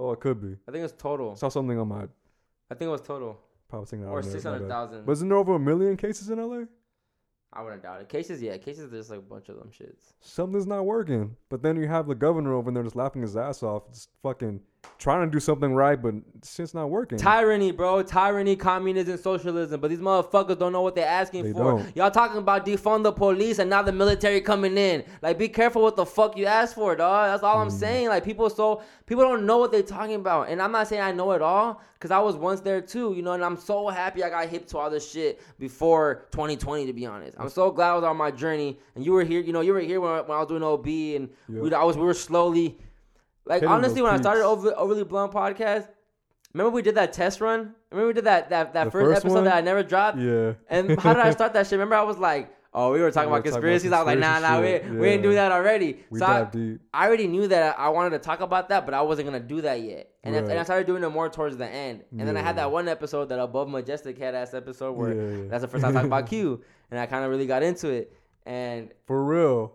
Oh, it could be. I think it's total. I saw something on my. I think it was total. Probably or six hundred thousand. Wasn't there over a million cases in L A? I wouldn't doubt it. Cases, yeah. Cases, there's like a bunch of them shits. Something's not working. But then you have the governor over there just laughing his ass off, just fucking trying to do something right, but shit's not working. Tyranny, bro. Tyranny, communism, socialism. But these motherfuckers don't know what they're asking they for. Don't. Y'all talking about defund the police and now the military coming in. Like, be careful what the fuck you ask for, dog. That's all mm. I'm saying. Like, people so people don't know what they're talking about. And I'm not saying I know it all, because I was once there too, you know, and I'm so happy I got hip to all this shit before twenty twenty, to be honest. I'm so glad I was on my journey. And you were here, you know, you were here when I, when I was doing O B, and yeah. we I was we were slowly... Like, Hitting honestly, when peaks. I started over, Overly Blown podcast, remember we did that test run? Remember we did that that, that first, first episode one? That I never dropped? Yeah. And how did I start that shit? Remember I was like, oh, we were talking we about conspiracies. I was like, nah, nah, we, yeah. we didn't do that already. We so dive I, deep. I already knew that I wanted to talk about that, but I wasn't going to do that yet. And, right. I, and I started doing it more towards the end. And yeah. then I had that one episode, that Above Majestic head-ass episode, where yeah, yeah. that's the first time I talked about Q. And I kind of really got into it. And for real.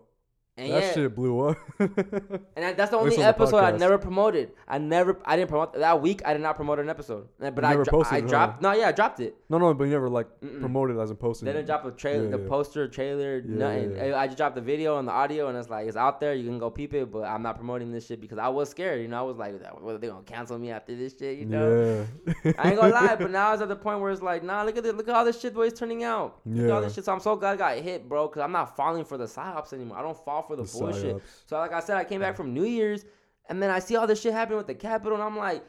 And that yet, shit blew up. And that's the only episode the I never promoted. I never, I didn't promote that week. I did not promote an episode, but you I, never posted I, it, I dropped. Huh? No, yeah, I dropped it. No, no, but you never like Mm-mm. promoted as a posted. They didn't drop a trailer, yeah, the yeah. poster, trailer, yeah, nothing. Yeah, yeah. I just dropped the video and the audio, and it's like it's out there. You can go peep it, but I'm not promoting this shit because I was scared. You know, I was like, well, they gonna cancel me after this shit. You know, yeah. I ain't gonna lie. But now it's at the point where it's like, nah, look at this, look at all this shit, the way it's turning out. Yeah. Look at all this shit. So I'm so glad I got hit, bro, because I'm not falling for the psyops anymore. I don't fall for the, the bullshit. Ups. So like I said, I came back from New Year's, and then I see all this shit happening with the Capitol, and I'm like,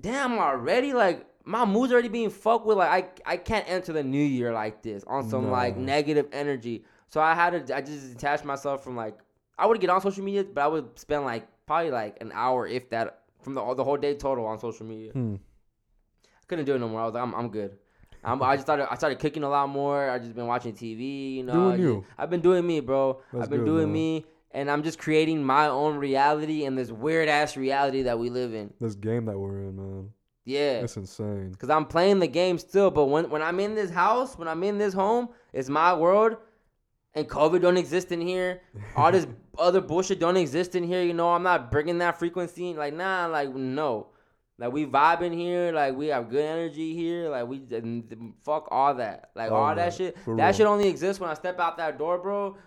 damn, already like my mood's already being fucked with. Like I I can't enter the new year like this on some no. like negative energy. So I had to I just detached myself from like I would get on social media, but I would spend like probably like an hour if that from the the whole day total on social media. Hmm. I couldn't do it no more. I was like, I'm I'm good. I'm, I just started. I started cooking a lot more. I just been watching T V, you know. Doing just, you. I've been doing me, bro. That's I've been good, doing man. me, and I'm just creating my own reality in this weird ass reality that we live in. This game that we're in, man. Yeah, it's insane. Cause I'm playing the game still, but when when I'm in this house, when I'm in this home, it's my world. And COVID don't exist in here. All this other bullshit don't exist in here. You know, I'm not bringing that frequency. Like nah, like no. Like, we vibing here. Like, we have good energy here. Like, we... Fuck all that. Like, oh, all that shit. That real. shit only exists when I step out that door, bro.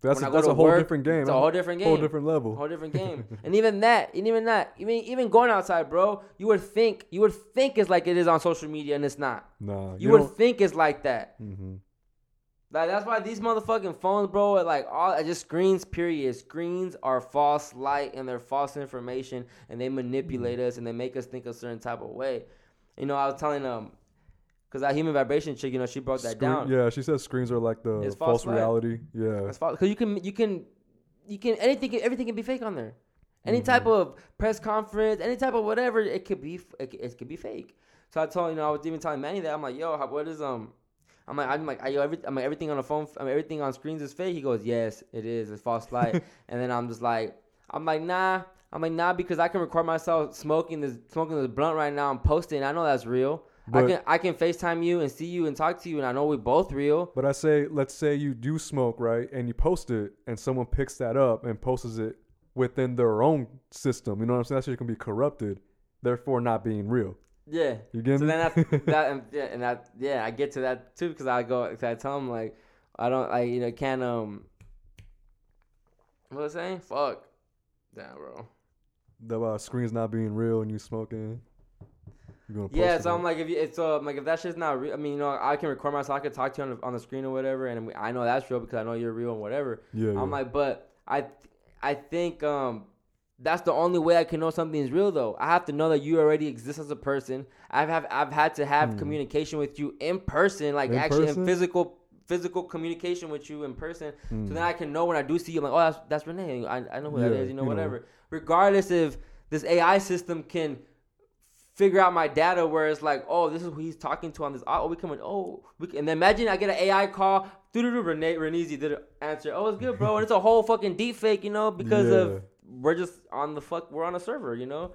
That's, a, that's a whole work, different game. It's a whole different game. Whole different level. Whole different game. And even that. And even that. Even even going outside, bro. You would think... You would think it's like it is on social media, and it's not. Nah. You, you would think it's like that. Mm-hmm. Like, that's why these motherfucking phones, bro, are like all just screens, period. Screens are false light, and they're false information, and they manipulate us, and they make us think a certain type of way. You know, I was telling um, because that Human Vibration chick, you know, she broke that Screen, down. Yeah, she says screens are like the it's false, false reality. Yeah, it's false because you can, you can, you can anything, everything can be fake on there. Any mm-hmm. type of press conference, any type of whatever, it could be, it, it could be fake. So I told you know, I was even telling Manny that I'm like, yo, how, what is um. I'm like, I'm like, I, yo, every, I'm like, everything on the phone, I mean, everything on screens is fake. He goes, yes, it is. It's false light. And then I'm just like, I'm like, nah. I'm like, nah, because I can record myself smoking this, smoking this blunt right now and posting. I know that's real. But, I can I can FaceTime you and see you and talk to you, and I know we're both real. But I say, let's say you do smoke, right? And you post it, and someone picks that up and posts it within their own system. You know what I'm saying? That shit can be corrupted, therefore not being real. Yeah. You get so me? So then that, and, yeah, and that, yeah, I get to that too, because I go, cause I tell them, like, I don't, like, you know, can't, um, what was I saying? Fuck. Damn, bro. The uh, screen's not being real and you smoking. Yeah, so I'm like, if you, it's uh, I'm like, if that shit's not real, I mean, you know, I can record myself, I can talk to you on the, on the screen or whatever, and I know that's real because I know you're real and whatever. Yeah, I'm yeah. like, but I, th- I think um, that's the only way I can know something is real, though. I have to know that you already exist as a person. I've have I've had to have hmm. communication with you in person, like in actually person? in physical physical communication with you in person, hmm. so then I can know when I do see you, I'm like, oh, that's that's Renee. I I know who yeah, that is, you know, you whatever. Know. Regardless if this A I system can figure out my data where it's like, oh, this is who he's talking to on this. Oh, we coming. Oh, we can. And then imagine I get an A I call. Renee, Renezi did an answer. Oh, it's good, bro. And it's a whole fucking deep fake, you know, because yeah. of we're just on the fuck. We're on a server, you know.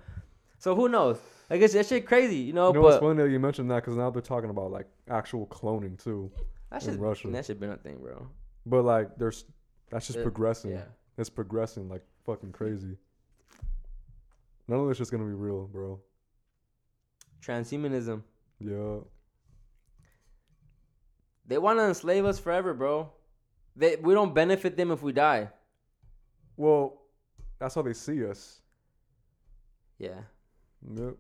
So who knows? Like, it's that shit crazy, you know. You know, but, it's funny that you mentioned that because now they're talking about like actual cloning too. That should Russia. That should been a thing, bro. But like, there's that's just it, progressing. Yeah. It's progressing like fucking crazy. None of this is gonna be real, bro. Transhumanism. Yeah. They want to enslave us forever, bro. They we don't benefit them if we die. Well, that's how they see us. Yeah. Yep.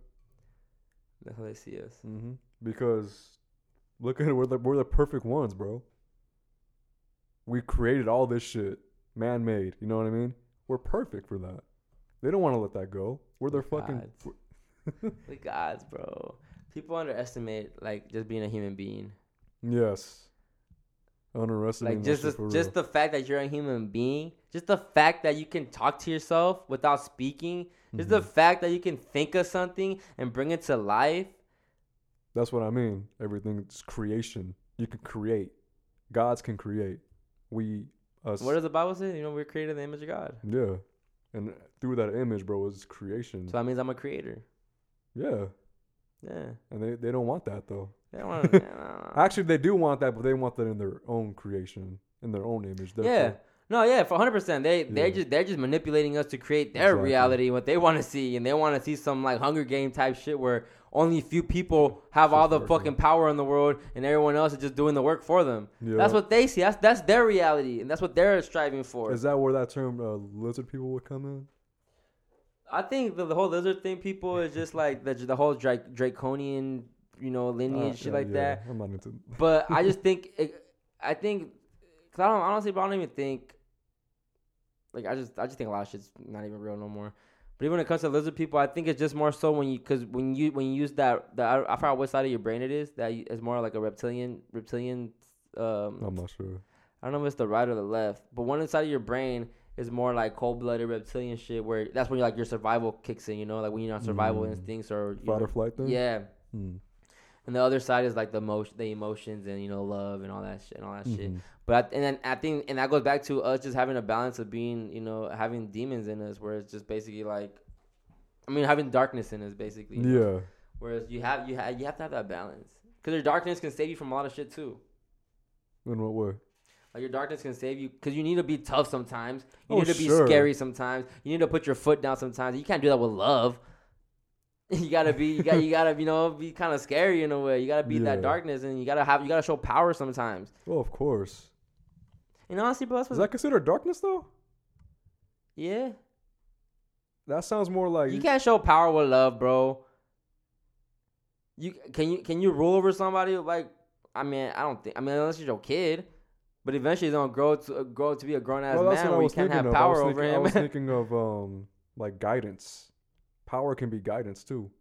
That's how they see us. Mm-hmm. Because look at it, we're the, we're the perfect ones, bro. We created all this shit, man-made. You know what I mean? We're perfect for that. They don't want to let that go. We're their fucking. We're, the gods, bro. People underestimate like just being a human being. Yes, underestimate. Like just the, just real. the fact that you're a human being, just the fact that you can talk to yourself without speaking, just mm-hmm. the fact that you can think of something and bring it to life. That's what I mean. Everything's creation. You can create. Gods can create. We us. What does the Bible say? You know, we're created in the image of God. Yeah, and through that image, bro, is creation. So that means I'm a creator. Yeah. Yeah. And they, they don't want that, though. They don't want to. Actually, they do want that, but they want that in their own creation, in their own image. They're yeah. Cool. No, yeah, for one hundred percent. They, yeah. They're just, they're just manipulating us to create their exactly. reality, what they want to see. And they want to see some, like, Hunger Game type shit where only a few people have just all the fucking them. power in the world and everyone else is just doing the work for them. Yeah. That's what they see. That's, that's their reality, and that's what they're striving for. Is that where that term uh, lizard people would come in? I think the, the whole lizard thing, people, is just like the, the whole dra- draconian, you know, lineage, uh, shit yeah, like yeah. that. I'm not into that. But I just think, it, I think, cause I don't honestly, but I don't even think, like I just, I just think a lot of shit's not even real no more. But even when it comes to lizard people, I think it's just more so when you, cause when you, when you use that, that I, I forgot which side of your brain it is. That is more like a reptilian, reptilian. Um, I'm not sure. I don't know if it's the right or the left, but one inside of your brain. It's more like cold-blooded reptilian shit where that's when like your survival kicks in, you know, like when you're on survival mm. instincts or fight or flight thing. Yeah. Mm. And the other side is like the mo- the emotions and you know love and all that shit and all that mm-hmm. shit. But I, and then I think and that goes back to us just having a balance of being, you know, having demons in us where it's just basically like, I mean, having darkness in us basically. Yeah. Know? Whereas you have you have you have to have that balance because your darkness can save you from a lot of shit too. In what way? Like your darkness can save you because you need to be tough sometimes. You oh, need to be sure. scary sometimes. You need to put your foot down sometimes. You can't do that with love. You gotta be, you gotta, you, gotta, you know, be kind of scary in a way. You gotta beat yeah. that darkness, and you gotta have, you gotta show power sometimes. Well, of course. And honestly, bro, that's what is that considered darkness though? Yeah. That sounds more like you can't show power with love, bro. You can you can you rule over somebody like? I mean, I don't think. I mean, unless you're your kid. But eventually, he's gonna grow to uh, grow to be a grown ass well, man where you can't have of. power thinking, over him. I was thinking of um like guidance. Power can be guidance too.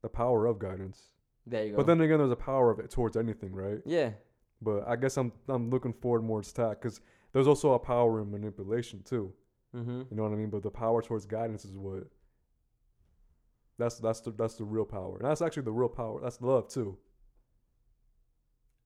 The power of guidance. There you go. But then again, there's a power of it towards anything, right? Yeah. But I guess I'm I'm looking forward more to that because there's also a power in manipulation too. Mm-hmm. You know what I mean? But the power towards guidance is what. That's that's the that's the real power, and that's actually the real power. That's love too.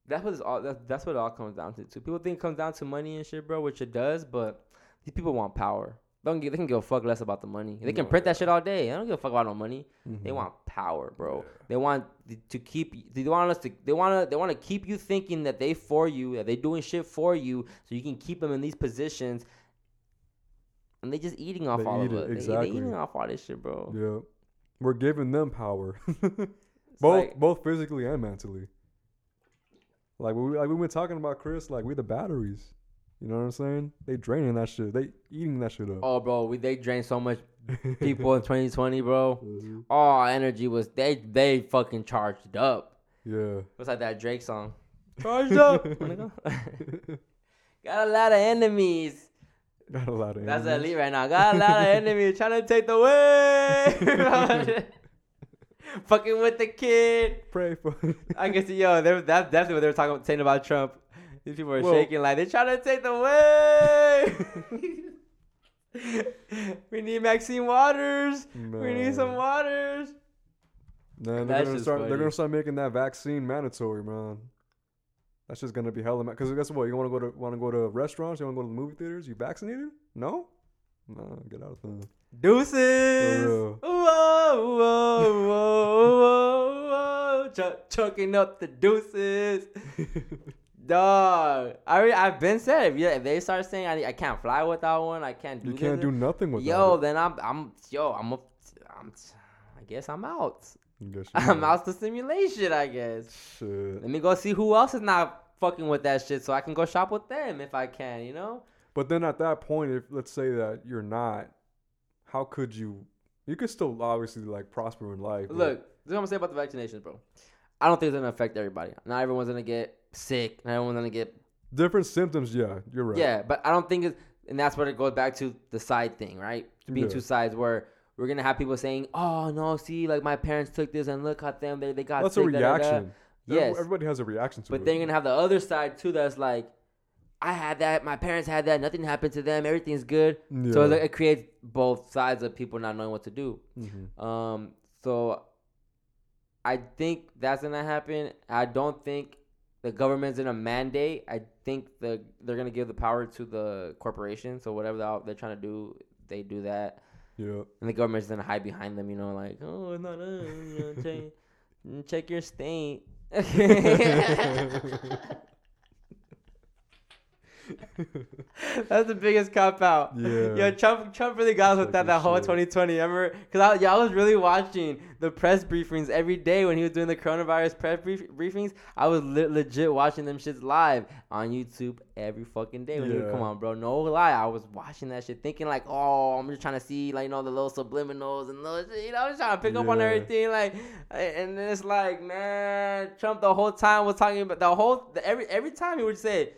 That's what it's all. That's, that's what it all comes down to. Too. People think it comes down to money and shit, bro, which it does. But these people want power. Don't give, they can give a fuck less about the money. They can no, print yeah. that shit all day. I don't give a fuck about no money. Mm-hmm. They want power, bro. Yeah. They want to keep. They want us to. They want to. They want to keep you thinking that they for you. That they doing shit for you, so you can keep them in these positions. And they just eating off they all eat of it. it. Exactly. They, they eating off all this shit, bro. Yeah, we're giving them power, both like, both physically and mentally. Like we like we been talking about, Chris. Like we're the batteries. You know what I'm saying? They draining that shit. They eating that shit up. Oh, bro, we they drained so much people in twenty twenty, bro. Mm-hmm. All energy was they they fucking charged up. Yeah, it's like that Drake song. Charged up. Got a lot of enemies. Got a lot of. That's enemies. Elite right now. Got a lot of enemies trying to take the way. Fucking with the kid. Pray for. I guess yo, that's definitely what they were talking saying about Trump. These people are well, shaking like they're trying to take the way. We need Maxine Waters. Man. We need some Waters. Man, they're gonna start. Funny. They're gonna start making that vaccine mandatory, man. That's just gonna be hella. Because guess what? You want to go to want to go to restaurants? You want to go to the movie theaters? You vaccinated? No. No, get out of there. Deuces. Whoa, whoa, whoa, whoa, whoa. Ch- choking up the deuces. Dog, I re- I've been said if, you, if they start saying I, I can't fly without one, I can't do. You can't do nothing without. Yo, it. then I'm I'm yo I'm a, I'm I guess I'm out. Guess I'm know. out the simulation. I guess. Shit. Let me go see who else is not fucking with that shit, so I can go shop with them if I can, you know. But then at that point, if let's say that you're not, how could you? You could still obviously like prosper in life. Look, this is what I'm gonna say about the vaccinations, bro. I don't think it's gonna affect everybody. Not everyone's gonna get. Sick, and everyone's gonna get different symptoms. Yeah, you're right. Yeah, but I don't think it's, and that's what it goes back to the side thing, right? Being yeah. two sides, where we're gonna have people saying, "Oh no, see, like my parents took this, and look at them, they they got." That's sick, a reaction. Da, da, da. Yes, everybody has a reaction to but it. But then you're gonna have the other side too. That's like, I had that, my parents had that, nothing happened to them, everything's good. Yeah. So it creates both sides of people not knowing what to do. Mm-hmm. Um, so I think that's gonna happen. I don't think. The government's in a mandate. I think the they're gonna give the power to the corporation. So whatever they're, they're trying to do, they do that. Yeah. And the government's gonna hide behind them, you know, like oh, it's not us. You know, check, check your stain. That's the biggest cop out. Yeah. Yo, Trump, Trump really got us with that that whole twenty twenty. I remember, cause I, yo, I was really watching the press briefings every day when he was doing the coronavirus press brief- briefings. I was le- legit watching them shits live on YouTube every fucking day. When yeah. he would come on, bro, no lie, I was watching that shit, thinking like, oh, I'm just trying to see, like, you know, the little subliminals and little, shit, you know, I was trying to pick yeah. up on everything, like, and then it's like, man, Trump the whole time was talking about the whole the, every every time he would say.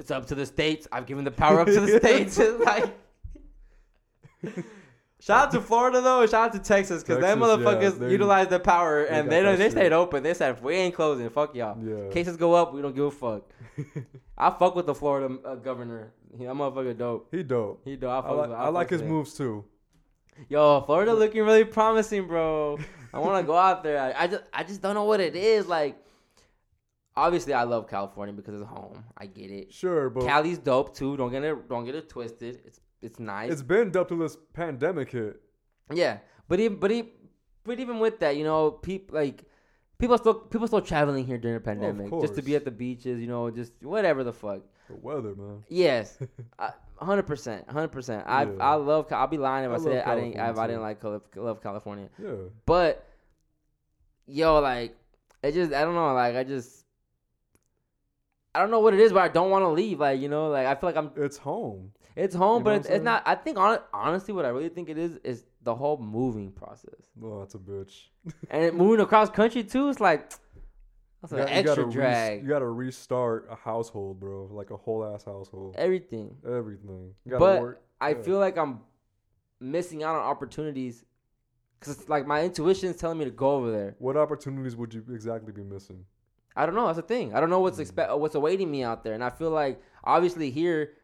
It's up to the states. I've given the power up to the states. Like, shout out to Florida though. Shout out to Texas because them motherfuckers yeah, utilize their power they and they don't, they shit. Stayed open. They said if we ain't closing, fuck y'all. Yeah. Cases go up, we don't give a fuck. I fuck with the Florida uh, governor. That motherfucker dope. He dope. He dope. I, fuck I like, with, I I like his him. moves too. Yo, Florida looking really promising, bro. I want to go out there. I, I just I just don't know what it is like. Obviously, I love California because it's home. I get it. Sure, but Cali's dope too. Don't get it. Don't get it twisted. It's it's nice. It's been dope till this pandemic hit. Yeah, but even but, he, but even with that, you know, people like people still people still traveling here during the pandemic oh, just to be at the beaches. You know, just whatever the fuck. The weather, man. Yes, hundred percent, hundred percent. I yeah. I love. I'll be lying if I, I said I didn't. If I didn't like love California. Yeah. But yo, like it just I don't know. Like I just. I don't know what it is, but I don't want to leave. Like, you know, like I feel like I'm. It's home. It's home, you but it's, it's not. I think on, honestly, what I really think it is is the whole moving process. Oh, that's a bitch. And it, moving across country too, it's like that's an you extra gotta drag. Re- you got to restart a household, bro. Like a whole ass household. Everything. Everything. You gotta but work. I yeah. feel like I'm missing out on opportunities because it's like my intuition is telling me to go over there. What opportunities would you exactly be missing? I don't know. That's the thing. I don't know what's expect what's awaiting me out there, and I feel like obviously here,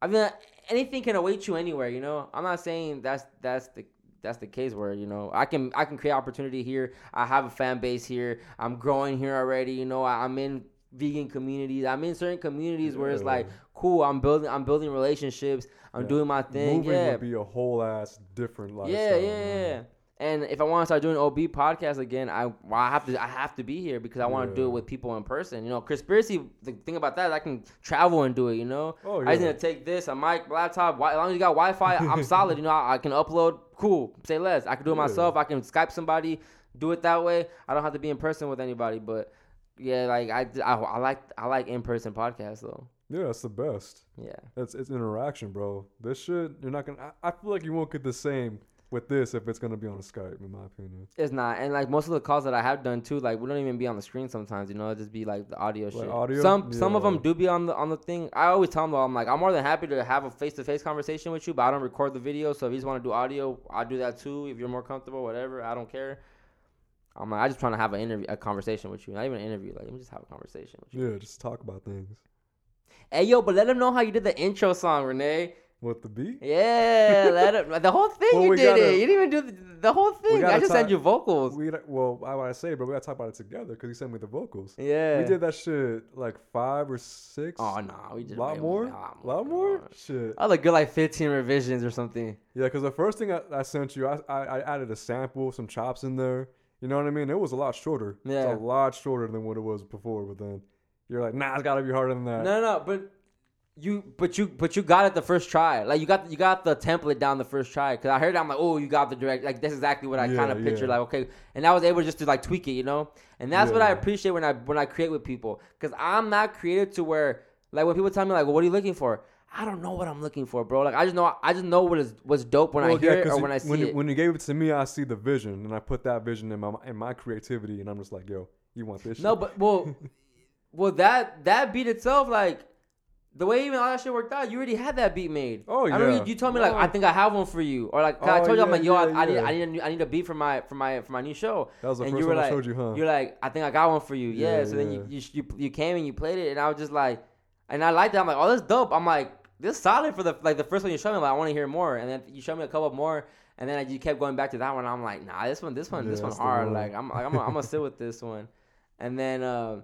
I mean, anything can await you anywhere. You know, I'm not saying that's that's the that's the case where you know I can I can create opportunity here. I have a fan base here. I'm growing here already. You know, I, I'm in vegan communities. I'm in certain communities yeah. where it's like, cool, I'm building, I'm building relationships. I'm yeah. doing my thing. Moving yeah. would be a whole ass different lifestyle. Yeah, yeah, yeah. And if I want to start doing O B podcast again, I well, I have to I have to be here because I want yeah. to do it with people in person. You know, Chrispiracy, the thing about that is I can travel and do it, you know? Oh, yeah. I just need to take this, a mic, laptop. As long as you got Wi-Fi, I'm solid. You know, I, I can upload. Cool. Say less. I can do it yeah. myself. I can Skype somebody, do it that way. I don't have to be in person with anybody. But, yeah, like, I, I, I like I like in-person podcasts, though. Yeah, that's the best. Yeah. That's It's interaction, bro. This shit, you're not going to... I feel like you won't get the same... with this if it's going to be on Skype, in my opinion. It's not. And, like, most of the calls that I have done, too, like, we don't even be on the screen sometimes, you know? It'll just be, like, the audio like shit. Audio? Some yeah. some of them do be on the on the thing. I always tell them, though, I'm like, I'm more than happy to have a face-to-face conversation with you, but I don't record the video, so if you just want to do audio, I'll do that, too. If you're more comfortable, whatever, I don't care. I'm like, I just trying to have an interview, a conversation with you. Not even an interview. Like, let me just have a conversation with you. Yeah, just talk about things. Hey, yo, but let them know how you did the intro song, Renee. With the beat? Yeah, let it, the whole thing well, you did gotta, it. You didn't even do the, the whole thing. I just talk, sent you vocals. We Well, I want to say, but we got to talk about it together because you sent me the vocals. Yeah. We did that shit like five or six. Oh, no. Nah, we did a lot more. A lot more? Lot more? Nah. Shit. I look good like fifteen revisions or something. Yeah, because the first thing I, I sent you, I, I, I added a sample, some chops in there. You know what I mean? It was a lot shorter. Yeah. It's a lot shorter than what it was before. But then you're like, nah, it's got to be harder than that. No, no, but... You but you but you got it the first try. Like you got you got the template down the first try. Cause I heard it, I'm like, oh, you got the direct. Like that's exactly what I yeah, kind of pictured. Yeah. Like okay, and I was able just to like tweak it, you know. And that's yeah. what I appreciate when I when I create with people. Cause I'm not creative to where like when people tell me like, well, what are you looking for? I don't know what I'm looking for, bro. Like I just know I just know what is what's dope when well, I hear yeah, it or you, when I see when you, it. When you gave it to me, I see the vision and I put that vision in my in my creativity, and I'm just like, yo, you want this? Shit? No, but well, well that that beat itself like. The way even all that shit worked out, you already had that beat made. Oh yeah. I remember you, you told me like, oh. I think I have one for you, or like oh, I told you yeah, I'm like, yo, yeah, I, yeah. I need, I need, a new, I need a beat for my, for my, for my new show. That was the and first you were one like, I showed you, huh? You're like, I think I got one for you. Yeah. yeah so yeah. then you, you, you, you came and you played it, and I was just like, and I liked it. I'm like, oh, that's dope. I'm like, this is solid for the like the first one you showed me. Like, I want to hear more, and then you showed me a couple more, and then like, you kept going back to that one. I'm like, nah, this one, this one, yeah, this one hard. One. Like, I'm, like, I'm, gonna, I'm gonna sit with this one, and then. Uh,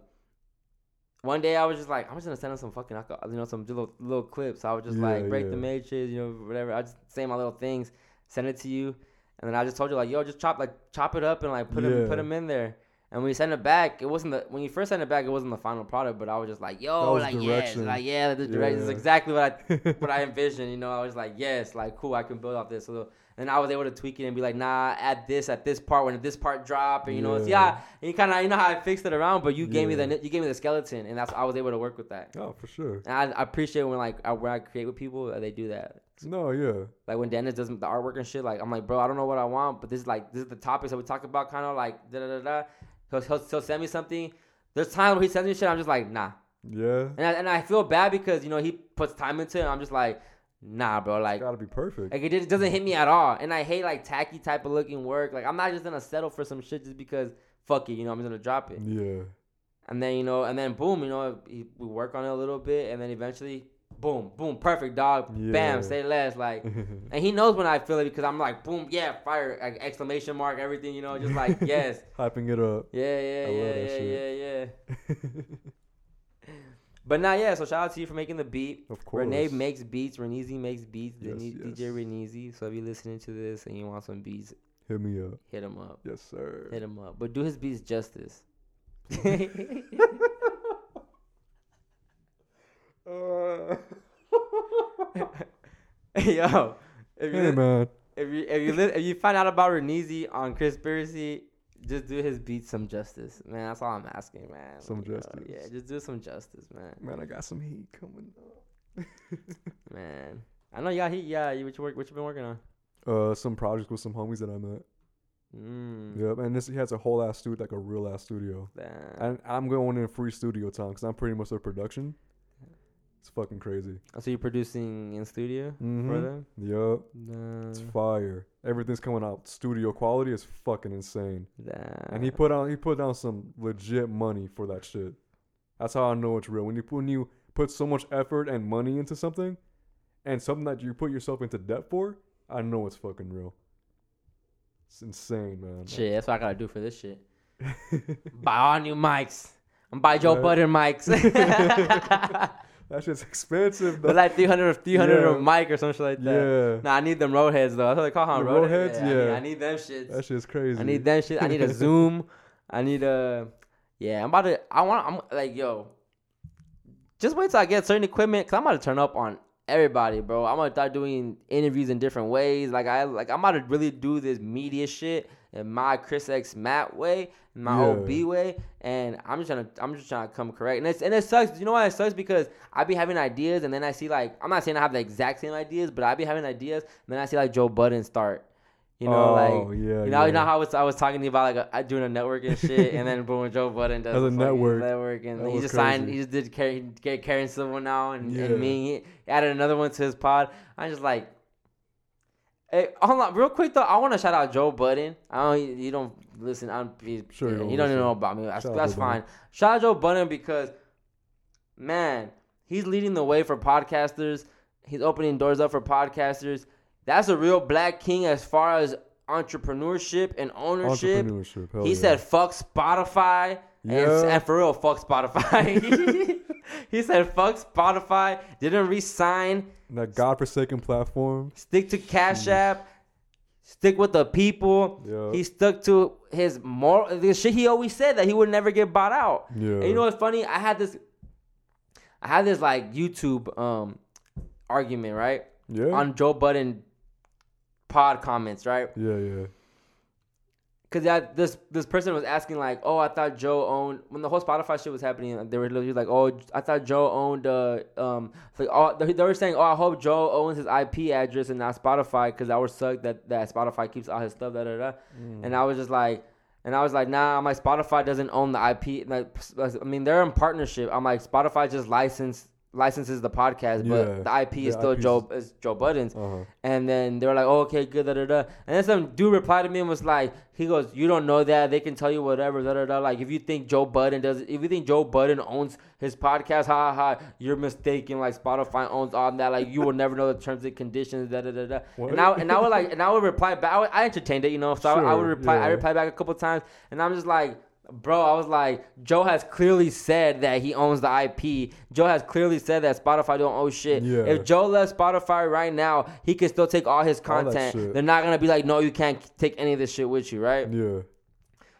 One day I was just like, I'm just gonna send him some fucking, you know, some little little clips. I was just yeah, like break yeah. the matrix, you know, whatever. I just say my little things, send it to you, and then I just told you like, yo, just chop like chop it up and like put yeah. them put them in there. And when you send it back, it wasn't the when you first sent it back, it wasn't the final product, but I was just like, yo, like yes, like yeah, the direction yeah. is exactly what I what I envisioned. You know, I was like yes, like cool, I can build off this. So, and I was able to tweak it and be like, nah, add this at this part when this part drop, and you know, yeah, it's, yeah and you kind of you know how I fixed it around, but you yeah. gave me the you gave me the skeleton, and that's I was able to work with that. Oh, for sure. And I, I appreciate when like I, when I create with people, they do that. No, yeah. Like when Dennis does the artwork and shit, like I'm like, bro, I don't know what I want, but this is like this is the topics that we talk about, kind of like da da da da. He'll, he'll, he'll send me something. There's times when he sends me shit, I'm just like, nah. Yeah. And I, and I feel bad because, you know, he puts time into it, and I'm just like, nah, bro. Like, it's gotta be perfect. Like, it, just, it doesn't hit me at all. And I hate, like, tacky type of looking work. Like, I'm not just gonna settle for some shit just because, fuck it, you know, I'm just gonna drop it. Yeah. And then, you know, and then boom, you know, he, we work on it a little bit, and then eventually, boom, boom, perfect, dog. Yeah. Bam, say less. Like, and he knows when I feel it because I'm like, boom, yeah, fire, like, exclamation mark, everything, you know, just like, yes. Hyping it up. Yeah, yeah, I yeah, yeah, yeah, yeah. But nah, yeah, so shout out to you for making the beat. Of course. Renee makes beats. Renezi makes beats. Yes, D J yes. Renezi. So if you're listening to this and you want some beats, hit me up. Hit him up. Yes, sir. Hit him up. But do his beats justice. Uh. Yo, if you, hey, man. if you if you if you find out about Renezi on Chrispiracy, just do his beat some justice, man. That's all I'm asking, man. Some like, justice, yo, yeah. Just do some justice, man. Man, I got some heat coming up. Man, I know y'all heat. Yeah, you what you work? What you been working on? Uh, some projects with some homies that I met. Mm. Yep, and this he has a whole ass studio, like a real ass studio. And I'm going in free studio time because I'm pretty much their production. It's fucking crazy. Oh, so you're producing in studio mm-hmm. for them? Yup. Nah. It's fire. Everything's coming out. Studio quality is fucking insane. Nah. And he put on he put down some legit money for that shit. That's how I know it's real. When you when you put so much effort and money into something, and something that you put yourself into debt for, I know it's fucking real. It's insane, man. Shit, that's what I gotta do for this shit. Buy all new mics. I'm buying Joe Budden mics. That shit's expensive, though. But like three hundred, three hundred yeah. a mic or some shit like that. Yeah. Nah, I need them road heads, though. That's what they call them, road, road heads. Yeah. yeah. I, need, I need them shits. That shit's crazy. I need them shit. I need a Zoom. I need a... Yeah, I'm about to... I want... I'm like, yo... Just wait till I get certain equipment, because I'm about to turn up on everybody, bro. I'm going to start doing interviews in different ways. Like, I, like I'm about to really do this media shit in my Chris X Matt way, in my yeah. O B way, and I'm just trying to I'm just trying to come correct. And, it's, and it sucks. You know why it sucks? Because I be having ideas, and then I see, like, I'm not saying I have the exact same ideas, but I be having ideas, and then I see, like, Joe Budden start. You know, oh, like, yeah, you know, yeah. you know how I was, I was talking to you about, like, a, doing a network and shit, and then boom, Joe Budden does a network. network, and he just crazy. signed, he just did Karen, Karen Silver now, and, yeah. and me, he added another one to his pod. I'm just like, hey, hold on, real quick though, I want to shout out Joe Budden. I don't, you don't listen, I'm sure you don't, you don't even know about me. That's, that's fine. Budden. Shout out Joe Budden because, man, he's leading the way for podcasters. He's opening doors up for podcasters. That's a real black king as far as entrepreneurship and ownership. Entrepreneurship, hell he yeah. said, fuck Spotify. Yeah. And, and for real, fuck Spotify. He said, fuck Spotify. Didn't re-sign. That godforsaken platform. Stick to Cash App. Stick with the people. Yeah. He stuck to his moral. The shit he always said that he would never get bought out. Yeah. And you know what's funny? I had this, I had this like YouTube um, argument, right? Yeah. On Joe Budden pod comments, right? Yeah, yeah. Because this this person was asking, like, oh, I thought Joe owned... When the whole Spotify shit was happening, they were literally like, oh, I thought Joe owned... Uh, um, like, oh, they were saying, oh, I hope Joe owns his I P address and not Spotify because that would suck that, that Spotify keeps all his stuff, da, da, da. Mm. And I was just like... And I was like, nah, my Spotify doesn't own the I P. Like, I mean, they're in partnership. I'm like, Spotify just licensed... licenses the podcast, but yeah, the I P is still I P's. Joe is Joe Budden's. Uh-huh. And then they were like, oh, okay, good, da, da, da. And then some dude replied to me and was like, he goes, you don't know that. They can tell you whatever, da, da, da. Like, if you think Joe Budden does, if you think Joe Budden owns his podcast, ha, ha, ha, you're mistaken. Like, Spotify owns all that. Like, you will never know the terms and conditions, da, da, da, da. What? And I, and I would, like, and I would reply back. I, would, I entertained it, you know, so sure, I, I would reply, yeah. I replied back a couple times. And I'm just like, bro, I was like, Joe has clearly said that he owns the I P. Joe has clearly said that Spotify don't own shit. Yeah. If Joe left Spotify right now, he can still take all his content. All they're not gonna be like, no, you can't take any of this shit with you, right? Yeah.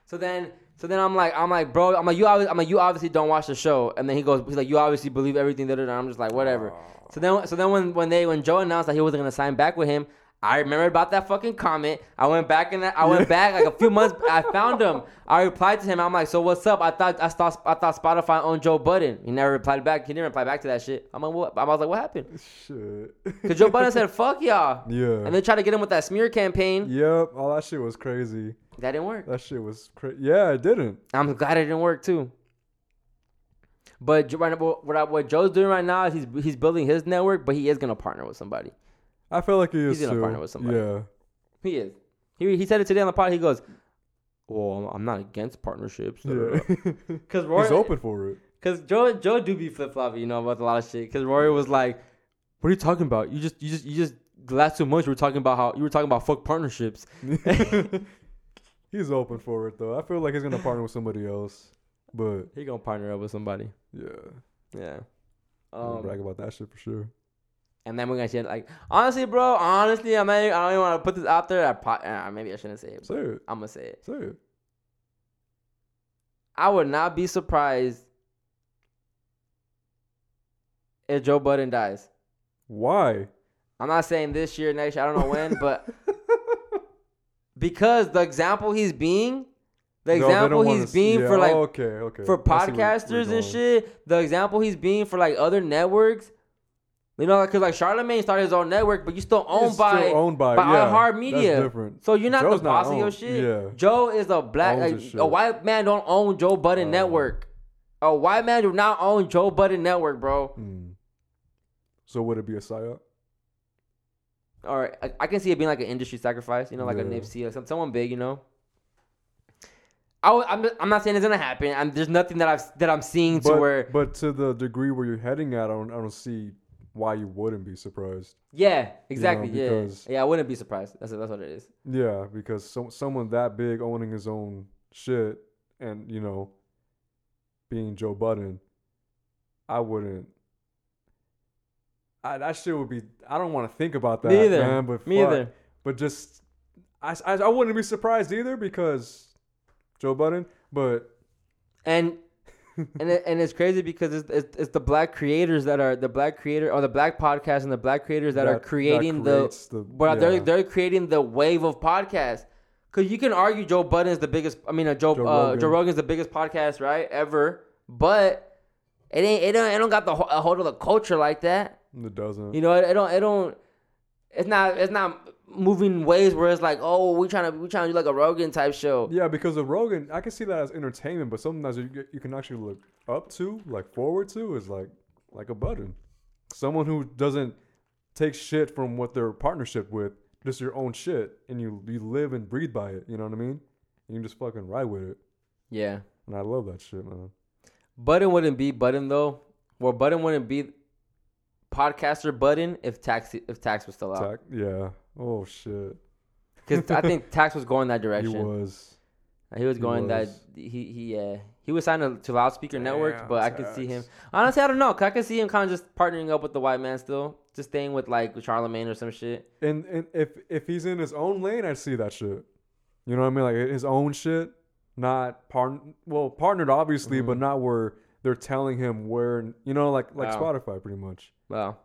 So then, so then I'm like, I'm like, bro, I'm like, you, I'm like, you obviously don't watch the show. And then he goes, he's like, you obviously believe everything that I'm just like, whatever. Aww. So then, so then when when they when Joe announced that he wasn't gonna sign back with him. I remember about that fucking comment. I went back and I went back like a few months. I found him. I replied to him. I'm like, so what's up? I thought I thought I thought Spotify owned Joe Budden. He never replied back. He didn't reply back to that shit. I'm like, what? I was like, what happened? Shit. Because Joe Budden said, fuck y'all. Yeah. And they tried to get him with that smear campaign. Yep. All that shit was crazy. That didn't work. That shit was crazy. Yeah, it didn't. I'm glad it didn't work too. But what I, what Joe's doing right now is he's he's building his network, but he is gonna partner with somebody. I feel like he is. He's gonna too. partner with somebody. Yeah, he is. He he said it today on the pod. He goes, "Well, I'm not against partnerships." Yeah. Because Rory he's open for it. Because Joe Joe do be flip floppy, you know, about a lot of shit. Because Rory was like, "What are you talking about? You just you just you just last two months you were talking about how you were talking about fuck partnerships." He's open for it though. I feel like he's gonna partner with somebody else, but he gonna partner up with somebody. Yeah. Yeah. I'm um, gonna brag about that shit for sure. And then we're gonna shit like honestly, bro. Honestly, I'm not. I don't even want to put this out there. I pot, uh, maybe I shouldn't say it. Say it. I'm gonna say it. Say it. I would not be surprised if Joe Budden dies. Why? I'm not saying this year, next year. I don't know when, but because the example he's being. The example no, he's being yeah. for like oh, okay, okay. for podcasters and shit. The example he's being for like other networks. You know, because like Charlamagne started his own network, but you still owned by still owned by, by yeah, iHeart Media. So you're not Joe's the boss of your shit. Yeah. Joe is a black, like, a white man don't own Joe Budden uh, Network. A white man do not own Joe Budden Network, bro. Mm. So would it be a psyop? All right, I, I can see it being like an industry sacrifice. You know, like yeah. a Nipsey or some, someone big. You know, I would, I'm I'm not saying it's gonna happen. I'm, there's nothing that I've that I'm seeing but, to where, but to the degree where you're heading at, I don't I don't see. Why you wouldn't be surprised? Yeah, exactly. You know, because, yeah, yeah, I wouldn't be surprised. That's that's what it is. Yeah, because so, someone that big owning his own shit, and you know, being Joe Budden, I wouldn't. I, that shit would be. I don't want to think about that, me either. man. But me fuck, either. But just, I, I, I wouldn't be surprised either because Joe Budden. But and and it, and it's crazy because it's, it's it's the black creators that are the black creator or the black podcasts and the black creators that, that are creating that the, the. But yeah. they're they're creating the wave of podcasts. Because you can argue Joe Budden is the biggest. I mean, uh, Joe Joe, uh, Rogan. Joe Rogan is the biggest podcast, right, ever. But it ain't. It don't. It don't got the a hold of the culture like that. It doesn't. You know, it, it don't. It don't. It's not. It's not moving ways where it's like, oh, we trying to we trying to do like a Rogan type show. Yeah, because of Rogan, I can see that as entertainment, but something that you you can actually look up to, like forward to, is like like a Budden, someone who doesn't take shit from what their partnership with. Just your own shit, and you you live and breathe by it. You know what I mean? And you just fucking ride with it. Yeah. And I love that shit, man. Budden wouldn't be Budden though. Well, Budden wouldn't be podcaster Budden if tax if tax was still out. Tax, yeah. Oh shit. Because I think Tax was going that direction. He was. He was going he was. that he he uh, he was signed to Loudspeaker Damn, Network, but Tax. I could see him. Honestly, I don't know. I could see him kind of just partnering up with the white man still. Just staying with like Charlemagne or some shit. And and if if he's in his own lane, I'd see that shit. You know what I mean? Like his own shit, not part well partnered obviously, mm-hmm. but not where they're telling him where. You know, like like wow. Spotify pretty much. Wow.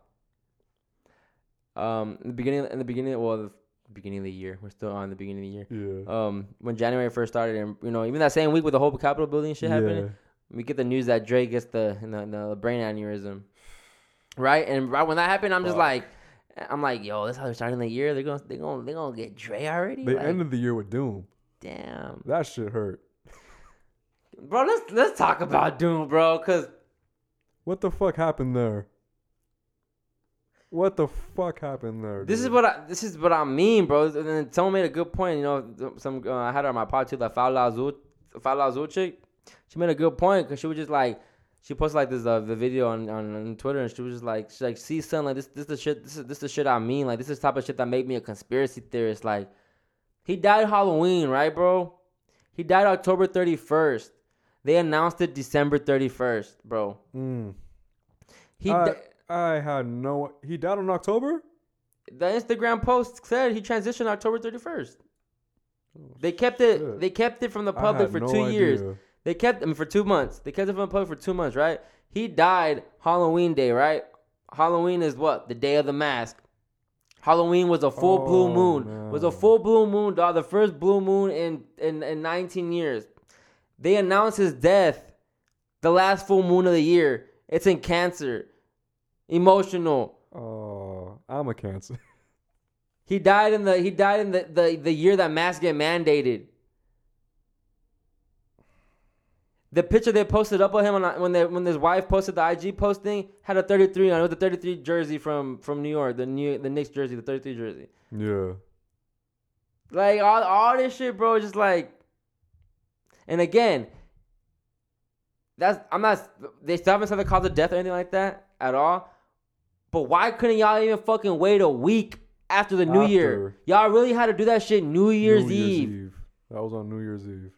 Um, in the beginning, in the beginning, well, the beginning of the year, we're still on the beginning of the year. Yeah. Um, when January first started, and you know, even that same week with the whole Capitol building shit happening, yeah. we get the news that Dre gets the the, the brain aneurysm. Right, and right when that happened, I'm Fuck. just like, I'm like, yo, that's how they're starting the year. They're gonna, they're gonna, they're gonna get Dre already. They like, ended the year with Doom. Damn, that shit hurt, bro. Let's let's talk about Doom, bro. Cause what the fuck happened there? What the fuck happened there? Dude? This is what I, this is what I mean, bro. And then someone made a good point. You know, some uh, I had her on my pod too, that Fala Azul, Fala Azul chick. She made a good point because she was just like. She posted like this uh, the video on, on, on Twitter, and she was just like, she's like, see, son, like this this the shit this is this the shit I mean, like this is the type of shit that made me a conspiracy theorist. Like, he died Halloween, right, bro? He died October thirty-first. They announced it December thirty-first, bro. Mm. He I, di- I had no. He died in October? The Instagram post said he transitioned October thirty-first. Oh, they kept shit. it. They kept it from the public for no two idea. years. They kept him for two months. They kept him on public for two months, right? He died Halloween day, right? Halloween is what? The day of the mask. Halloween was a full oh, blue moon. Man. Was a full blue moon, dog. The first blue moon in, in, in nineteen years. They announced his death. The last full moon of the year. It's in Cancer. Emotional. Oh, I'm a Cancer. He died in the he died in the, the, the year that masks get mandated. The picture they posted up of him on, when they, when his wife posted the I G posting had a thirty-three on it, with the thirty-three jersey from, from New York, the New the Knicks jersey, the thirty-three jersey. Yeah. Like all all this shit, bro. Just like, and again, that's I'm not. They still haven't said the cause of death or anything like that at all. But why couldn't y'all even fucking wait a week after the New after. Year? Y'all really had to do that shit New Year's, New Year's Eve. Eve. That was on New Year's Eve.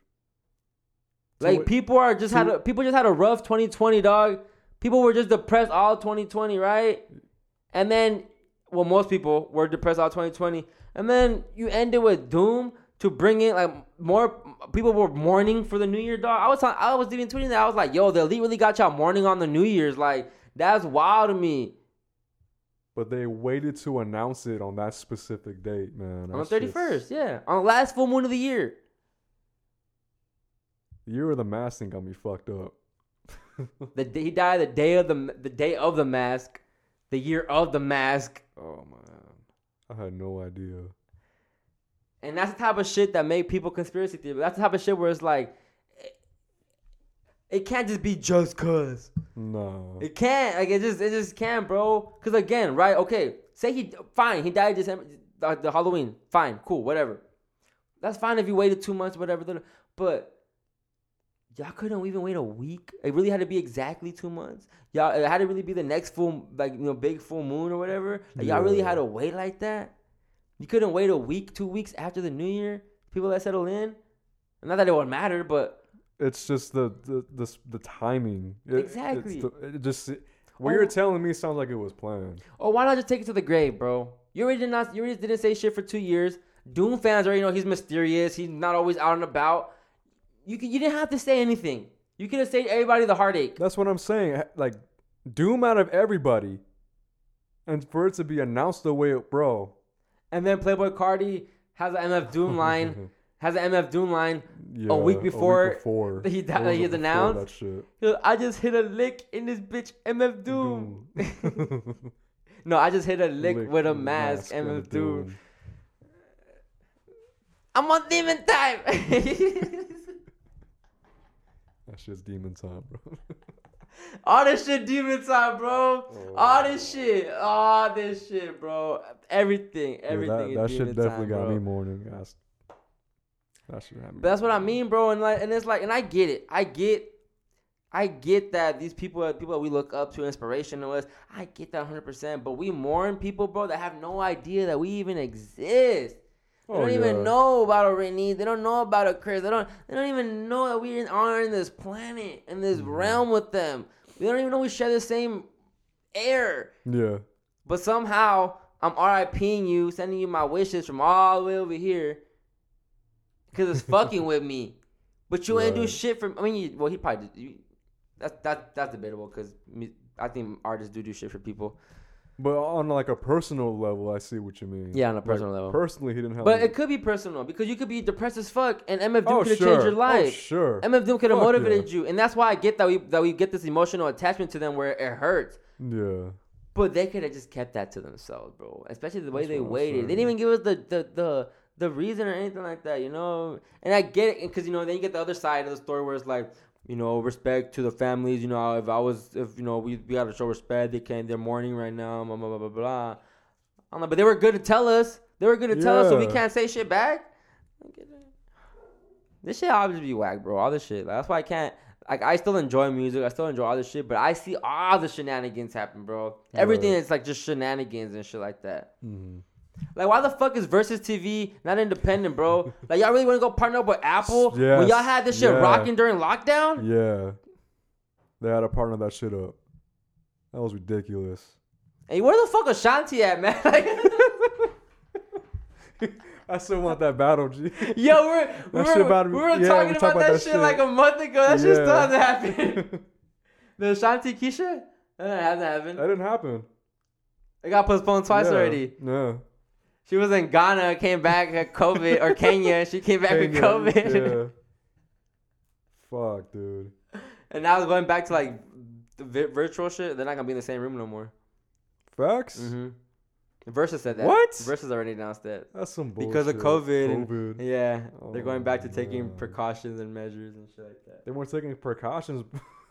Like, so people are just had a, people just had a rough twenty twenty, dog. People were just depressed all twenty twenty, right? And then, well, most people were depressed all twenty twenty. And then you ended with Doom to bring in, like, more people were mourning for the New Year, dog. I was talking, I was even tweeting that. I was like, yo, the elite really got y'all mourning on the New Year's. Like, that's wild to me. But they waited to announce it on that specific date, man. On the thirty-first, just... yeah. On the last full moon of the year. Year of the mask thing got me fucked up. the day, he died the day of the the day of the mask, the year of the mask. Oh man, I had no idea. And that's the type of shit that made people conspiracy theory. That's the type of shit where it's like, it, it can't just be just cause. No, it can't. Like it just it just can't, bro. Cause again, right? Okay, say he fine. He died December, uh, the Halloween. Fine, cool, whatever. That's fine if you waited two months, whatever. But y'all couldn't even wait a week. It really had to be exactly two months. Y'all, it had to really be the next full, like, you know, big full moon or whatever. Like, yeah. Y'all really had to wait like that? You couldn't wait a week, two weeks after the New Year? People that settle in? Not that it would matter, but It's just the the the, the timing. It, exactly. It's the, it just what oh. you're telling me sounds like it was planned. Oh, why not just take it to the grave, bro? You already did not. You already didn't say shit for two years. Doom fans already know he's mysterious. He's not always out and about. You could, you didn't have to say anything. You could have saved everybody the heartache. That's what I'm saying. Like, Doom out of everybody, and for it to be announced the way it, bro. And then Playboy Cardi has an M F Doom line. Has an M F Doom line yeah, a week before, a week before. he died, he was announced. That shit. He was, I just hit a lick in this bitch, M F Doom. Doom. No, I just hit a lick, lick with a mask, mask M F Doom. Doom. I'm on demon time. That shit's demon time, bro. All this shit demon time, bro. Oh. All this shit. All this shit, bro. Everything. Everything yeah, that, is that demon time, That shit definitely time, got bro. me mourning, guys. That shit got me. But that's what I mean, bro. And like, and it's like, and I get it. I get I get that these people are people that we look up to, inspirational us. I get that one hundred percent. But we mourn people, bro, that have no idea that we even exist. They oh, don't yeah. even know about a Renee. They don't know about a Chris. They don't They don't even know that we are in this planet, in this mm. realm with them. They don't even know we share the same air. Yeah. But somehow, I'm R I P-ing you, sending you my wishes from all the way over here. Because it's fucking with me. But you right. ain't do shit for... I mean, you, well, he probably... Did, you, That's that that's debatable because I think artists do do shit for people. But on like a personal level, I see what you mean. Yeah, on a personal like, level. Personally, he didn't help. But me. It could be personal because you could be depressed as fuck, and M F Doom oh, could have sure. changed your life. Oh, sure. M F Doom could have motivated yeah. you, and that's why I get that we that we get this emotional attachment to them where it hurts. Yeah. But they could have just kept that to themselves, bro. Especially the way that's they waited. They didn't even give us the the the the reason or anything like that, you know. And I get it because you know then you get the other side of the story where it's like. You know, respect to the families. You know, if I was, if you know, we we gotta show respect. They can't. They're mourning right now. Blah blah blah blah. I don't know, but they were good to tell us. They were good to yeah. tell us, so we can't say shit back. This shit obviously be whack, bro. All this shit. Like, that's why I can't. Like, I still enjoy music. I still enjoy all this shit, but I see all the shenanigans happen, bro. Everything right. is like just shenanigans and shit like that. Mm-hmm. Like, why the fuck is Versus T V not independent, bro? Like, y'all really want to go partner up with Apple yes, when y'all had this shit yeah. rocking during lockdown? Yeah. They had to partner that shit up. That was ridiculous. Hey, where the fuck was Shanti at, man? Like, I still want that battle, G. Yo, we're, we're, shit about, we were yeah, talking about, about that, that shit, shit like a month ago. That yeah. shit still hasn't happened. The Shanti Keisha? That hasn't happened. That didn't happen. It got postponed twice yeah. already. Yeah. She was in Ghana, came back with COVID, or Kenya. She came back Kenya, with COVID. Yeah. Fuck, dude. And now it's going back to, like, the virtual shit. They're not going to be in the same room no more. Facts? Mm-hmm. Versus said that. What? Versus already announced that. That's some bullshit. Because of COVID. COVID. And, yeah. Oh, they're going back to taking man. precautions and measures and shit like that. They weren't taking precautions.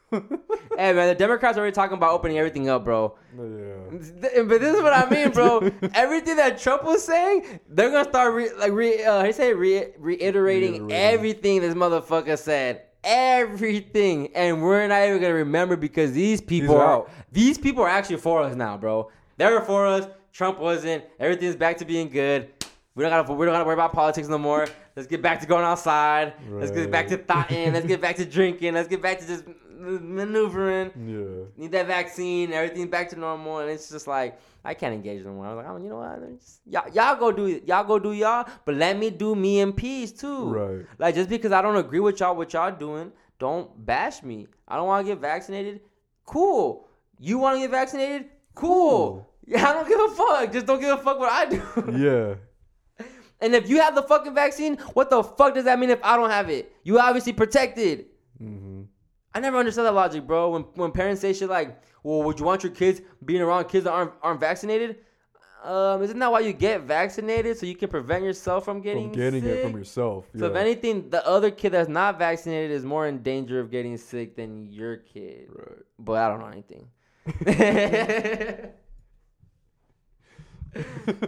Hey man, the Democrats are already talking about opening everything up, bro. Yeah. But this is what I mean, bro. Everything that Trump was saying, they're gonna start re- like re uh, he said re- reiterating everything this motherfucker said, everything, and we're not even gonna remember because these people these are out. These people are actually for us now, bro. They were for us. Trump wasn't. Everything's back to being good. We don't gotta we don't gotta worry about politics no more. Let's get back to going outside. Right. Let's get back to thotting. Let's get back to drinking. Let's get back to just maneuvering. Yeah. Need that vaccine. Everything's back to normal. And it's just like, I can't engage no more. I was like, I mean, you know what? Just, y'all, y'all go do y'all go do y'all, but let me do me in peace too. Right. Like, just because I don't agree with y'all what y'all doing, don't bash me. I don't want to get vaccinated. Cool. You want to get vaccinated? Cool. Yeah, I don't give a fuck. Just don't give a fuck what I do. Yeah. And if you have the fucking vaccine, what the fuck does that mean if I don't have it? You obviously protected. Mm-hmm. I never understood that logic, bro. When when parents say shit like, well, would you want your kids being around kids that aren't, aren't vaccinated? Um, isn't that why you get vaccinated? So you can prevent yourself from getting sick? From getting sick? It from yourself. Yeah. So if anything, the other kid that's not vaccinated is more in danger of getting sick than your kid. Right. But I don't know anything.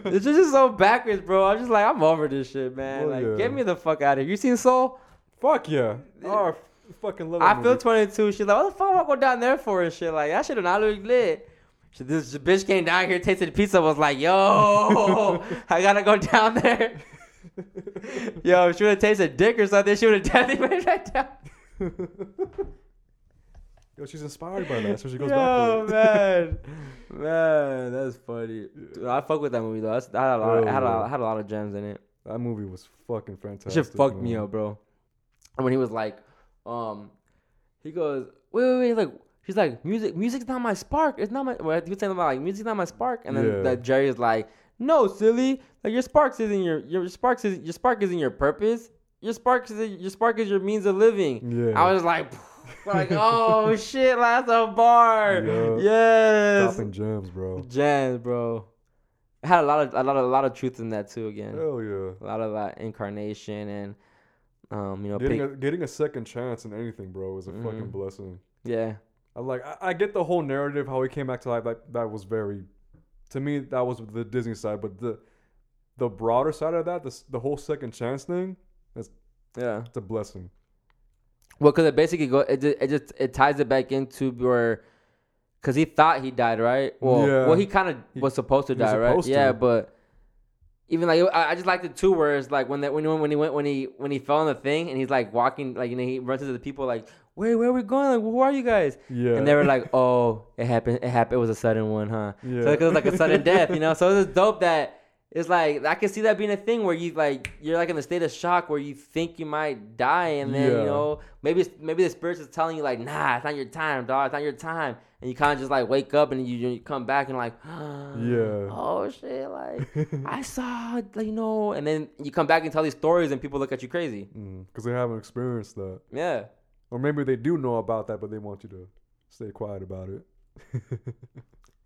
It's just so backwards, bro. I'm just like, I'm over this shit, man. Well, like, yeah. get me the fuck out of here. You seen Soul? Fuck yeah. Oh, I fucking love it. I movie. Feel twenty-two. She's like, what the fuck am I going down there for and shit? Like, that shit not look lit. She, this bitch came down here, tasted the pizza, was like, yo, I gotta go down there. Yo, if she would have tasted dick or something, she would have definitely been right down. Yo, she's inspired by that, so she goes Yo, back man. Man, that's funny. Dude, I fuck with that movie, though. That's, I had a lot, I had a, I had a lot of gems in it. That movie was fucking fantastic. Shit fucked man. me up, bro. And when he was like, um, he goes, wait, wait, wait. He's like, he's like, music, music's not my spark. It's not my, well, he was saying about like, music's not my spark. And then yeah. that Jerry is like, no, silly. Like your sparks isn't your, your sparks is your spark isn't your purpose. Your spark is your spark is your means of living. Yeah. I was like, like, oh shit, that's a bar. Yeah. Yes. Dropping gems, bro. Gems, bro. I had a lot of a lot of a lot of truth in that too. Again, hell yeah, a lot of that incarnation and um, you know, getting, pick- a, getting a second chance in anything, bro, is a mm-hmm. fucking blessing. Yeah, I like I, I get the whole narrative how he came back to life. Like that was very, to me, that was the Disney side, but the the broader side of that, the the whole second chance thing, that's yeah, it's a blessing. Well, because it basically go it just, it just it ties it back into your. Cause he thought he died, right? Well, yeah. well, he kind of was supposed to he, die, supposed right? To. Yeah, but even like I, I just liked it too, where it's like when that when when he went when he when he fell on the thing and he's like walking, like you know he runs into the people like, wait, where are we going? Like, who are you guys? Yeah, and they were like, oh, it happened, it happened, it was a sudden one, huh? Yeah, so it was like a sudden death, you know. So it's dope that it's like I can see that being a thing where you like you're like in a state of shock where you think you might die, and then yeah. you know maybe it's, maybe the spirits is telling you like, nah, it's not your time, dog, it's not your time. And you kind of just, like, wake up and you, you come back and, like, oh, yeah. oh, shit, like, I saw, like, you know. And then you come back and tell these stories and people look at you crazy. Because mm, they haven't experienced that. Yeah. Or maybe they do know about that, but they want you to stay quiet about it.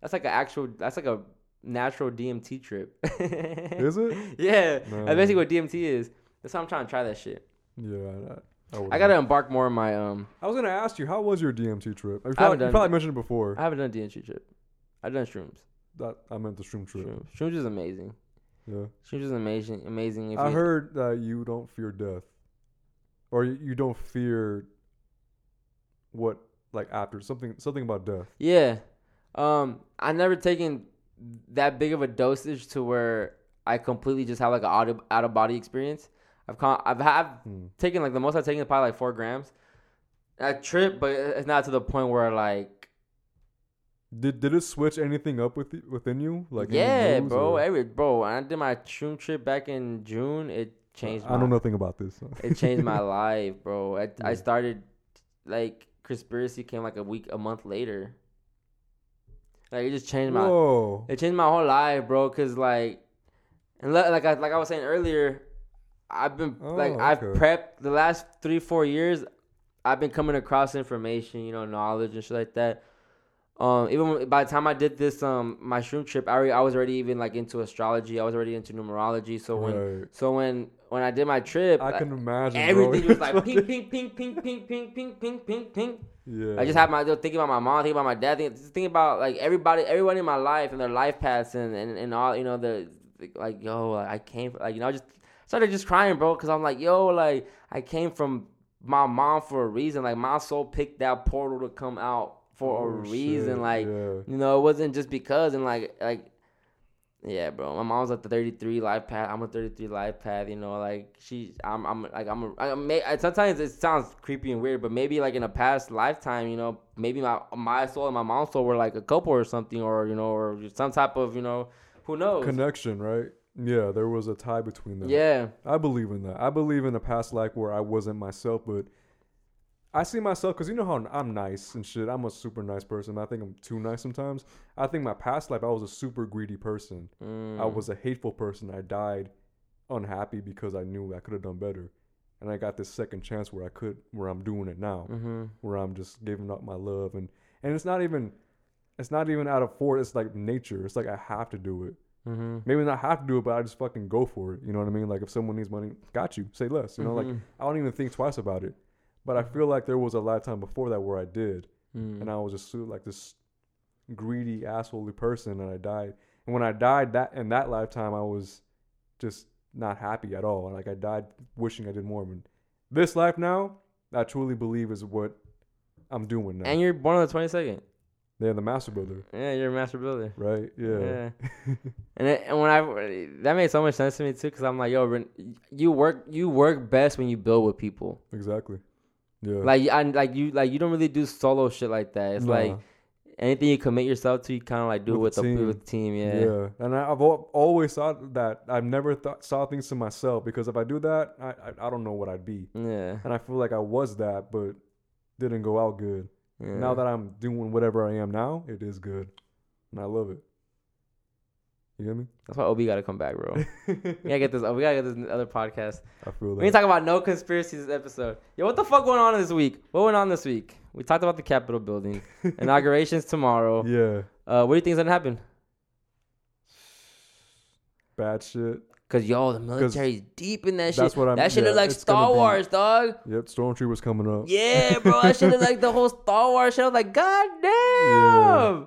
That's like an actual, that's like a natural D M T trip. Is it? Yeah. No. That's basically what D M T is. That's why I'm trying to try that shit. Yeah, I, I, I, I got to embark more on my... um. I was going to ask you, how was your D M T trip? I, mean, I probably, done, you probably mentioned it before. I haven't done a D M T trip. I've done shrooms. That, I meant the shroom trip. Shrooms. Shrooms is amazing. Yeah. Shrooms is amazing. Amazing. If I you, heard that you don't fear death. Or you don't fear what, like after, something something about death. Yeah. Um, I've never taken that big of a dosage to where I completely just have like an auto, out-of-body experience. I've con- I've have hmm. taken like the most I've taken is probably like four grams. I trip, but it's not to the point where like. Did did it switch anything up with within you? Like yeah, bro, or? every bro. When I did my shroom trip back in June. It changed. I, my, I don't know nothing about this. So. It changed my life, bro. I, yeah. I started like Chrispiracy came like a week, a month later. Like it just changed my. Whoa. It changed my whole life, bro. Cause like, and le- like I like I was saying earlier. I've been oh, like okay. I've prepped the last three four years. I've been coming across information, you know, knowledge and shit like that. Um, even by the time I did this, um, my shroom trip, I, already, I was already even like into astrology. I was already into numerology. So right. when so when when I did my trip, I like, can imagine everything bro. was like ping ping ping ping ping ping ping ping ping ping. Yeah, I just had my thinking about my mom, thinking about my dad, thinking, just thinking about like everybody, everyone in my life and their life paths and, and, and all you know the like yo I came like you know just. Started just crying, bro, because I'm like, yo, like, I came from my mom for a reason. Like, my soul picked that portal to come out for oh, a reason. Shit, like, yeah. you know, it wasn't just because. And, like, like, yeah, bro, my mom's like the thirty-three life path. I'm a thirty-three life path, you know, like, she, I'm, I'm, like, I'm, a, I'm a, sometimes it sounds creepy and weird, but maybe, like, in a past lifetime, you know, maybe my, my soul and my mom's soul were, like, a couple or something or, you know, or some type of, you know, who knows? Connection, right? Yeah, there was a tie between them. Yeah. I believe in that. I believe in a past life where I wasn't myself, but I see myself, because you know how I'm nice and shit. I'm a super nice person. I think I'm too nice sometimes. I think my past life, I was a super greedy person. Mm. I was a hateful person. I died unhappy because I knew I could have done better. And I got this second chance where I could, where I'm doing it now, mm-hmm. where I'm just giving up my love. And, and it's not even, it's not even out of force. It's like nature. It's like I have to do it. Mm-hmm. Maybe not have to do it, but I just fucking go for it. You know what I mean? Like if someone needs money, got you. Say less. You know, mm-hmm. like I don't even think twice about it. But I feel like there was a lifetime before that where I did, mm. and I was just like this greedy asshole person, and I died. And when I died that in that lifetime, I was just not happy at all. Like I died wishing I did more. But this life now, I truly believe is what I'm doing now. And you're born on the twenty-second. Yeah, the master builder. Yeah, you're a master builder. Right? Yeah. Yeah. and it, and when I that made so much sense to me too, because I'm like, yo, you work you work best when you build with people. Exactly. Yeah. Like I like you like you don't really do solo shit like that. It's nah. like anything you commit yourself to, you kind of like do with it with the with team. Yeah. Yeah. And I, I've always thought that I've never thought saw things to myself, because if I do that, I, I I don't know what I'd be. Yeah. And I feel like I was that, but didn't go out good. Yeah. Now that I'm doing whatever I am now, it is good, and I love it. You hear me? That's why O B got to come back, bro. we gotta get this. We gotta get this other podcast. I feel that. We ain't talking about no conspiracies this episode. Yo, what the fuck going on this week? What went on this week? We talked about the Capitol building. Inaugurations tomorrow. Yeah. Uh, what do you think's gonna happen? Bad shit. Cause yo, the military's deep in that shit. That's what I mean. That shit yeah, look like Star Wars, be, dog. Yep, Stormtroopers coming up. Yeah, bro. That shit look like the whole Star Wars shit. I was like, God damn. Yeah.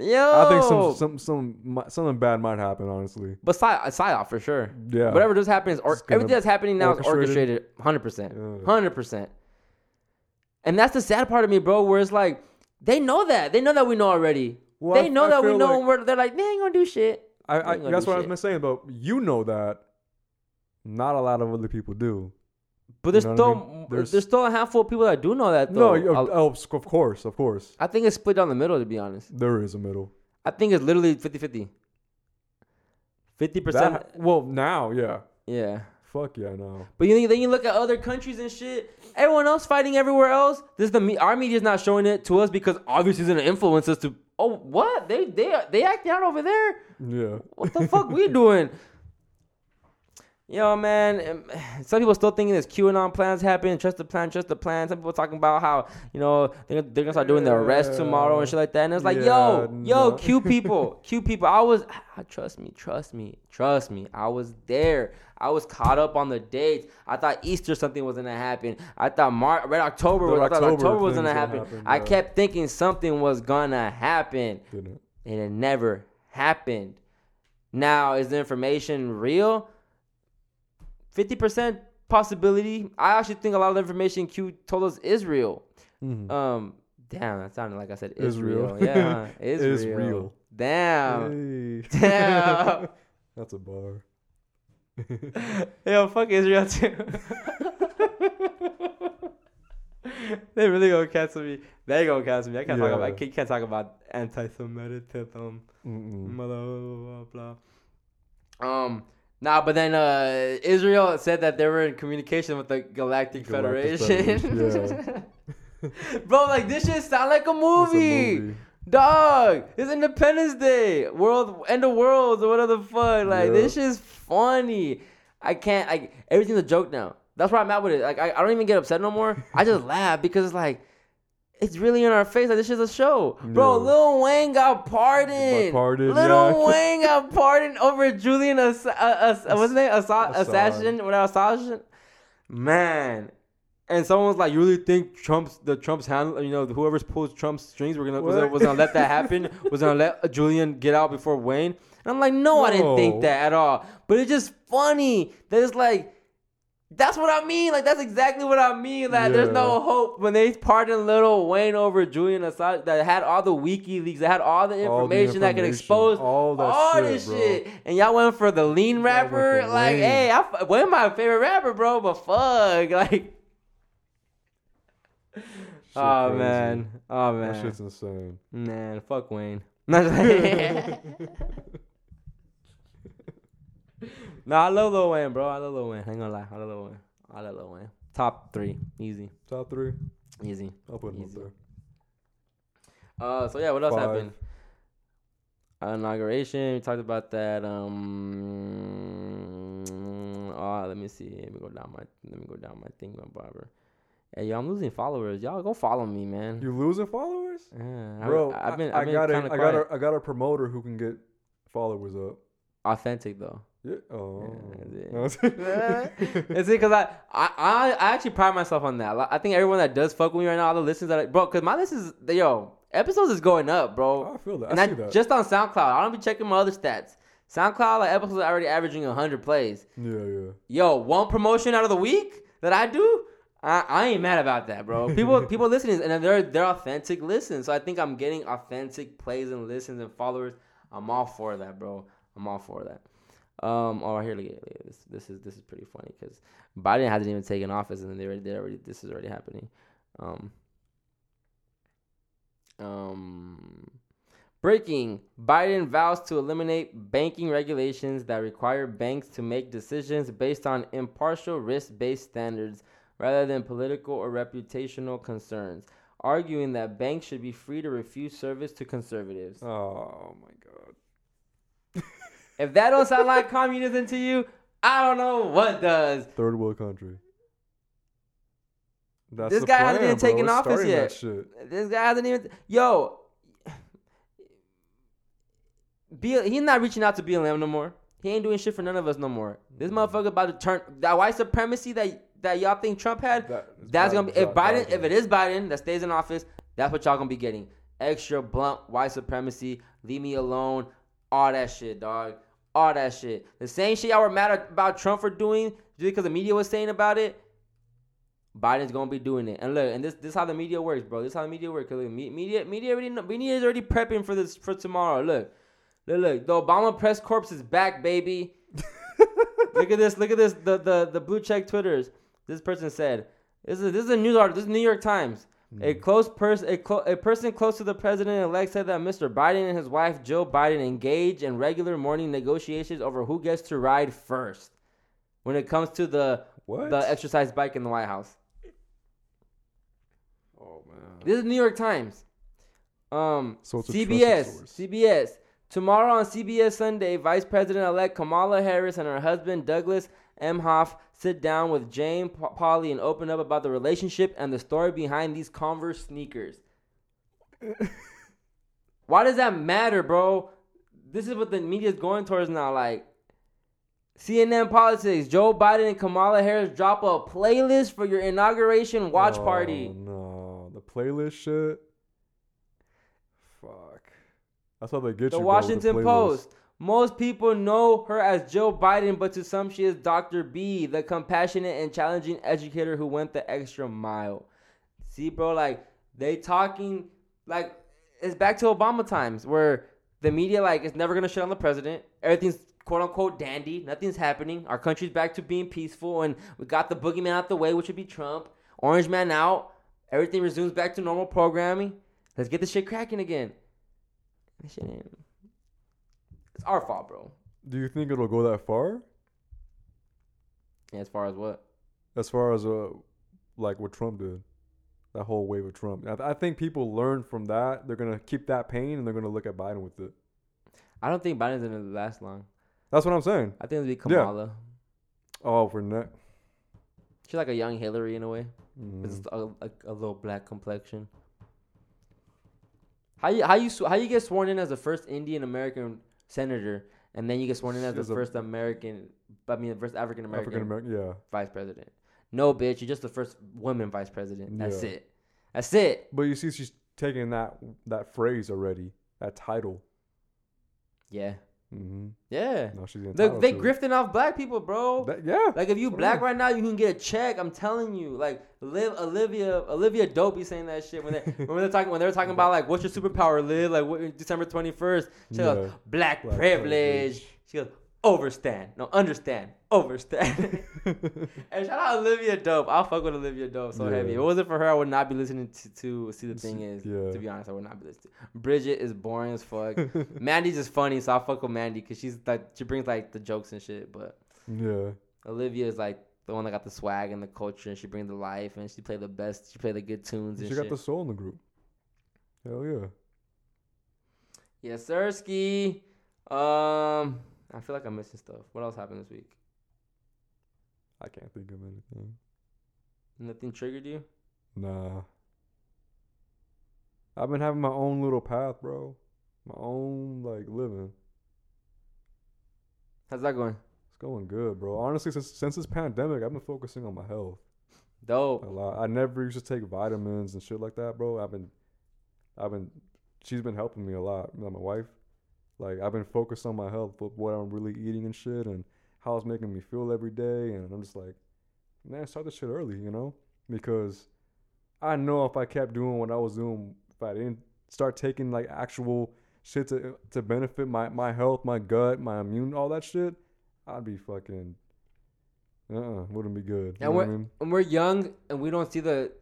Yo, I think some some some something bad might happen, honestly. But side side off for sure. Yeah. Whatever does happen is or, everything that's happening now is orchestrated, hundred percent, hundred percent. And that's the sad part of me, bro. Where it's like they know that they know that we know already. Well, they know I, that I we know. Like, and we're, they're like, they ain't gonna do shit. I, I that's what shit. I was been saying, but you know that not a lot of other people do. But there's you know still I mean? there's, there's still a handful of people that do know that though. No, I'll, I'll, of course, of course. I think it's split down the middle, to be honest. There is a middle. I think it's literally fifty-fifty. fifty percent. That, well, now, yeah. Yeah. Fuck yeah, now. But you then you look at other countries and shit. Everyone else fighting everywhere else. This the our media's not showing it to us because obviously it's gonna influence us to. Oh, what they they they acting out over there? Yeah. What the fuck we doing? Yo, man, some people still thinking this QAnon plans happen. Trust the plan, trust the plan. Some people talking about how, you know, they're, they're going to start doing the arrest tomorrow and shit like that. And it's like, yeah, yo, no. yo, Q people, Q people. I was, trust me, trust me, trust me. I was there. I was caught up on the dates. I thought Easter something was going to happen. I thought Mar- Red October, was, October, I thought October was going to happen. happen I kept thinking something was going to happen. Didn't. And it never happened. Now, is the information real? fifty percent possibility. I actually think a lot of the information Q told us is real. Mm-hmm. Um, damn, that sounded like I said Israel. Israel. Yeah, Israel. Israel. Damn. Hey. Damn. That's a bar. Yo, fuck Israel too. They really gonna cancel me. They gonna cancel me. I can't yeah. talk about. I can't, can't talk about anti-Semitism. Blah, blah, blah. Um. Nah, but then uh, Israel said that they were in communication with the Galactic, Galactic Federation. Federation. Yeah. Bro, like, this shit sound like a movie. It's a movie. Dog, it's Independence Day. World, end of worlds, or whatever the fuck. Like, yeah. This shit's funny. I can't, like, everything's a joke now. That's where I'm at with it. Like, I, I don't even get upset no more. I just laugh because it's like, it's really in our face. Like, this is a show. Bro, yeah. Lil Wayne got pardoned. pardoned Lil yeah. Wayne got pardoned over Julian Ass- uh, Ass- Ass- what's his name? Ass- Assange. Assassin? Without Assange? Man. And someone was like, you really think Trump's, the Trump's handle, you know, whoever's pulled Trump's strings were gonna, was going was to let that happen? Was going to let Julian get out before Wayne? And I'm like, no, no, I didn't think that at all. But it's just funny that it's like, that's what I mean. Like, that's exactly what I mean. Like, yeah. There's no hope. When they pardoned Lil Wayne over Julian Assange, that had all the WikiLeaks, that had all the information, all the information that could expose all, that all shit, this bro. shit. And y'all went for the lean rapper. Like, Wayne. hey, I, Wayne my favorite rapper, bro, but fuck. Like, shit oh, crazy. man. Oh, man. That shit's insane. Man, fuck Wayne. No, I love Lil Wayne, bro. I love Lil Wayne. I ain't gonna lie. I love Lil Wayne. I love Lil Wayne. Top three. Easy. Top three? Easy. I'll put him up there. Uh, so, yeah, what else Five. happened? Inauguration. We talked about that. Um, oh, let me see. Let me go down my Let me go down my thing, my barber. Hey, yo, I'm losing followers. Y'all go follow me, man. You're losing followers? Yeah. Bro, I, I've been, I, I've been I, got a, I, got a, I got a promoter who can get followers up. Authentic, though. Yeah. Oh, yeah, that's it. It's because I, I, I actually pride myself on that. Like, I think everyone that does fuck with me right now, all the listens that I, bro, because my listens, yo, episodes is going up, bro. I feel that. And I, I see that. Just on SoundCloud, I don't be checking my other stats. SoundCloud, like, episodes are already averaging one hundred plays. Yeah, yeah. Yo, one promotion out of the week that I do, I, I ain't mad about that, bro. People, people listening, and they're they're authentic listens. So I think I'm getting authentic plays and listens and followers. I'm all for that, bro. I'm all for that. Um, oh, here, look at it. This, this is this is pretty funny because Biden hasn't even taken office, and then they already, they already this is already happening. Um, um, breaking: Biden vows to eliminate banking regulations that require banks to make decisions based on impartial risk-based standards rather than political or reputational concerns, arguing that banks should be free to refuse service to conservatives. Oh my God. If that don't sound like communism to you, I don't know what does. Third world country. That's this guy plan, hasn't even bro. taken We're office yet. That shit. This guy hasn't even. Yo. B- he's not reaching out to B L M no more. He ain't doing shit for none of us no more. This motherfucker about to turn that white supremacy that that y'all think Trump had. That that's gonna be if Biden, Biden, if it is Biden that stays in office, that's what y'all gonna be getting. Extra blunt white supremacy. Leave me alone. All that shit, dog. All that shit. The same shit y'all were mad about Trump for doing just because the media was saying about it. Biden's gonna be doing it. And look, and this this is how the media works, bro. This is how the media works. Cause look, media media already know, media is already prepping for this for tomorrow. Look. Look, look, the Obama press corps is back, baby. Look at this, look at this, the the, the blue check Twitters. This person said, this is this is a news article, this is New York Times. Mm. A close person, a, clo- a person close to the president-elect said that Mister Biden and his wife, Jill Biden, engage in regular morning negotiations over who gets to ride first when it comes to the what? the exercise bike in the White House. Oh, man. This is New York Times. Um, so it's C B S, a C B S. Tomorrow on C B S Sunday, Vice President-elect Kamala Harris and her husband, Douglas M. Hoff, sit down with Jane Pauley and open up about the relationship and the story behind these Converse sneakers. Why does that matter, bro? This is what the media is going towards now. Like, C N N Politics, Joe Biden and Kamala Harris drop a playlist for your inauguration watch oh, party. no. The playlist shit? Fuck. That's how they get the you. Bro, Washington the Post. Most people know her as Jill Biden, but to some she is Doctor B, the compassionate and challenging educator who went the extra mile. See, bro, like they talking like it's back to Obama times where the media like is never gonna shit on the president. Everything's quote unquote dandy. Nothing's happening. Our country's back to being peaceful, and we got the boogeyman out the way, which would be Trump. Orange man out. Everything resumes back to normal programming. Let's get this shit cracking again. Shit ain't. It's our fault, bro. Do you think it'll go that far? Yeah, as far as what? As far as uh, like what Trump did, that whole wave of Trump. I, th- I think people learn from that. They're gonna keep that pain and they're gonna look at Biden with it. I don't think Biden's gonna last long. That's what I'm saying. I think it'll be Kamala. Yeah. Oh, for next. She's like a young Hillary in a way. Mm. It's a, a, a little black complexion. How you how you how you get sworn in as the first Indian American senator, and then you get sworn in as the first American, I mean the first African American, yeah, vice president. No, bitch, you're just the first woman vice president. That's yeah. it. That's it. But you see, she's taking that that phrase already, that title. Yeah. Mm-hmm. Yeah. No, she's look, they grifting off black people, bro. That, yeah. Like if you black right now, you can get a check. I'm telling you. Like Liv, Olivia, Olivia Dope saying that shit when they when they're talking when they're talking about like what's your superpower, Liv? Like what, December twenty-first. She yeah. goes black, black privilege. privilege. She goes overstand. No, understand. Overstand. And shout out Olivia Dope. I'll fuck with Olivia Dope so yeah. heavy. If it wasn't for her, I would not be listening to, to See the Thing Is. Yeah. To be honest, I would not be listening. Bridget is boring as fuck. Mandy's just funny, so I'll fuck with Mandy because she's like she brings like the jokes and shit. But yeah, Olivia is like the one that got the swag and the culture, and she brings the life, and she played the best. She played the good tunes. And she got shit. the soul in the group. Hell yeah. Yes, Sirski. Um. I feel like I'm missing stuff. What else happened this week? I can't think of anything. Nothing triggered you? Nah. I've been having my own little path, bro. My own, like, living. How's that going? It's going good, bro. Honestly, since since this pandemic, I've been focusing on my health. Dope. A lot. I never used to take vitamins and shit like that, bro. I've been, I've been, she's been helping me a lot. You know, my wife. Like, I've been focused on my health, but what I'm really eating and shit and how it's making me feel every day. And I'm just like, man, start this shit early, you know? Because I know if I kept doing what I was doing, if I didn't start taking, like, actual shit to to benefit my, my health, my gut, my immune, all that shit, I'd be fucking, uh-uh, wouldn't be good. You and know we're, what I mean? And we're young, and we don't see the,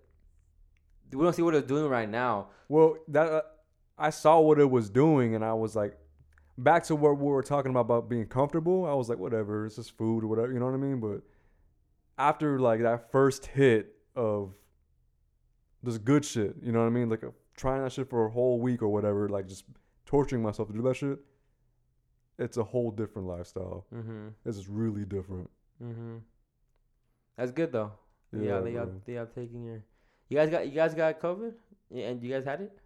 we don't see what it's doing right now. Well, that uh, I saw what it was doing, and I was like, back to what we were talking about, about being comfortable. I was like, whatever, it's just food or whatever, you know what I mean? But after, like, that first hit of this good shit, you know what I mean? Like, uh, trying that shit for a whole week or whatever, like, just torturing myself to do that shit. It's a whole different lifestyle. Mm-hmm. It's just really different. Mm-hmm. That's good though. Yeah, yeah they are. They are taking your. You guys got. You guys got COVID, yeah, and you guys had it.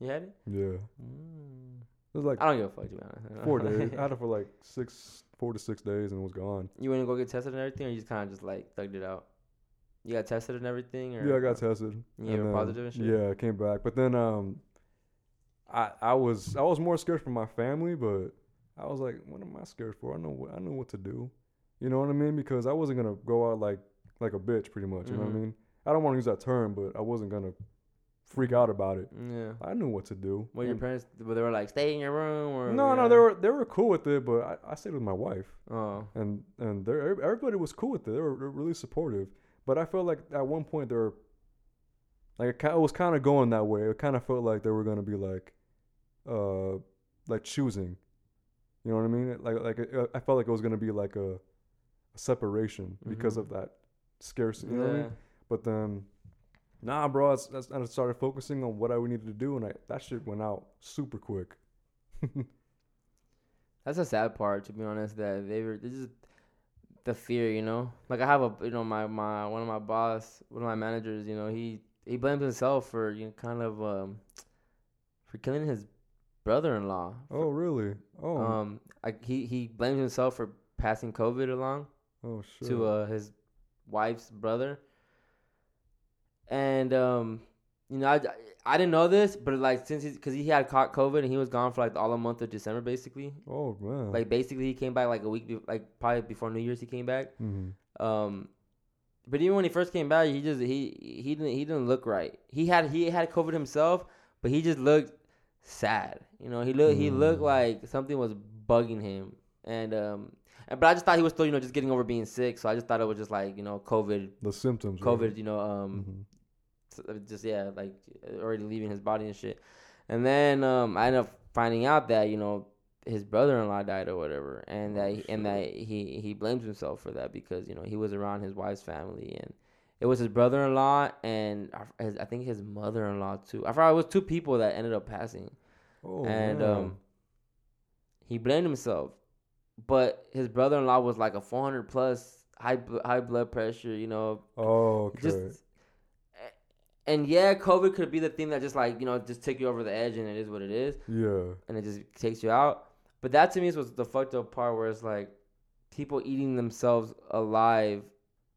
You had it. Yeah. Mm. It was like I don't give a fuck, to be honest. Four days. I had it for like six, four to six days, and it was gone. You went to go get tested and everything, or you just kind of just like thugged it out. You got tested and everything, or yeah, I got tested. Yeah, and then, positive and shit. Yeah, I came back, but then um, I I was I was more scared for my family, but I was like, what am I scared for? I know what I know what to do. You know what I mean? Because I wasn't gonna go out like like a bitch, pretty much. You mm-hmm. know what I mean? I don't want to use that term, but I wasn't gonna freak out about it. Yeah, I knew what to do. Well, your parents, but they were like, stay in your room, or no, yeah. no, they were they were cool with it. But I, I stayed with my wife, oh, and and they everybody was cool with it. They were really supportive. But I felt like at one point they were like it was kind of going that way. It kind of felt like they were gonna be like, uh, like choosing. You know what I mean? Like like it, I felt like it was gonna be like a separation because mm-hmm. of that scarcity, you know yeah. what I mean? But then nah bro it's, that's, I started focusing on what I needed to do, and I, that shit went out super quick. That's a sad part, to be honest, that they were this is the fear, you know, like I have a you know my, my one of my boss one of my managers, you know, he he blames himself for you know, kind of um for killing his brother-in-law. Oh really? Oh um I, he he blames himself for passing COVID along. Oh, sure. To uh, his wife's brother. And, um, you know, I, I didn't know this, but, like, since he's... Because he had caught COVID, and he was gone for, like, all the month of December, basically. Oh, man. Like, basically, he came back, like, a week... Be- like, probably before New Year's he came back. Mm-hmm. Um, but even when he first came back, he just... He he didn't he didn't look right. He had he had COVID himself, but he just looked sad. You know, he looked, mm. he looked like something was bugging him. And, um... But I just thought he was still, you know, just getting over being sick. So I just thought it was just like, you know, COVID. The symptoms. COVID, right? You know, um, mm-hmm. just, yeah, like already leaving his body and shit. And then um, I ended up finding out that, you know, his brother-in-law died or whatever. And that he, and that he, he blames himself for that because, you know, he was around his wife's family. And it was his brother-in-law and his, I think his mother-in-law too. I forgot it was two people that ended up passing. Oh, and um, he blamed himself. But his brother-in-law was like a four hundred plus high high blood pressure, you know. Oh, okay. Just, and yeah, COVID could be the thing that just like, you know, just took you over the edge, and it is what it is. Yeah. And it just takes you out. But that to me was the fucked up part where it's like people eating themselves alive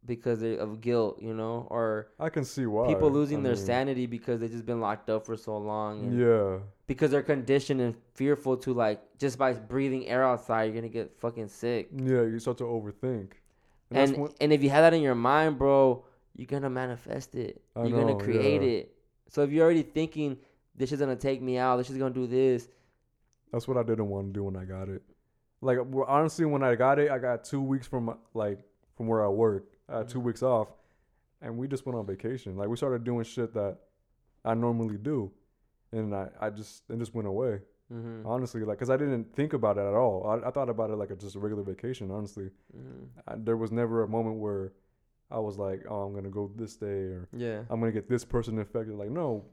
because of guilt, you know, or I can see why people losing I their mean, sanity because they've just been locked up for so long. And yeah. Because they're conditioned and fearful to like just by breathing air outside, you're gonna get fucking sick. Yeah, you start to overthink. And and, when- and if you have that in your mind, bro, you're gonna manifest it. I you're know, gonna create yeah. it. So if you're already thinking this is gonna take me out, this is gonna do this. That's what I didn't want to do when I got it. Like honestly, when I got it, I got two weeks from like from where I work. I had two weeks off, and we just went on vacation. Like, we started doing shit that I normally do, and I, I just it just went away, mm-hmm. honestly. Like, because I didn't think about it at all. I, I thought about it like a, just a regular vacation, honestly. Mm-hmm. I, there was never a moment where I was like, oh, I'm going to go this day, or yeah. I'm going to get this person infected. Like, no.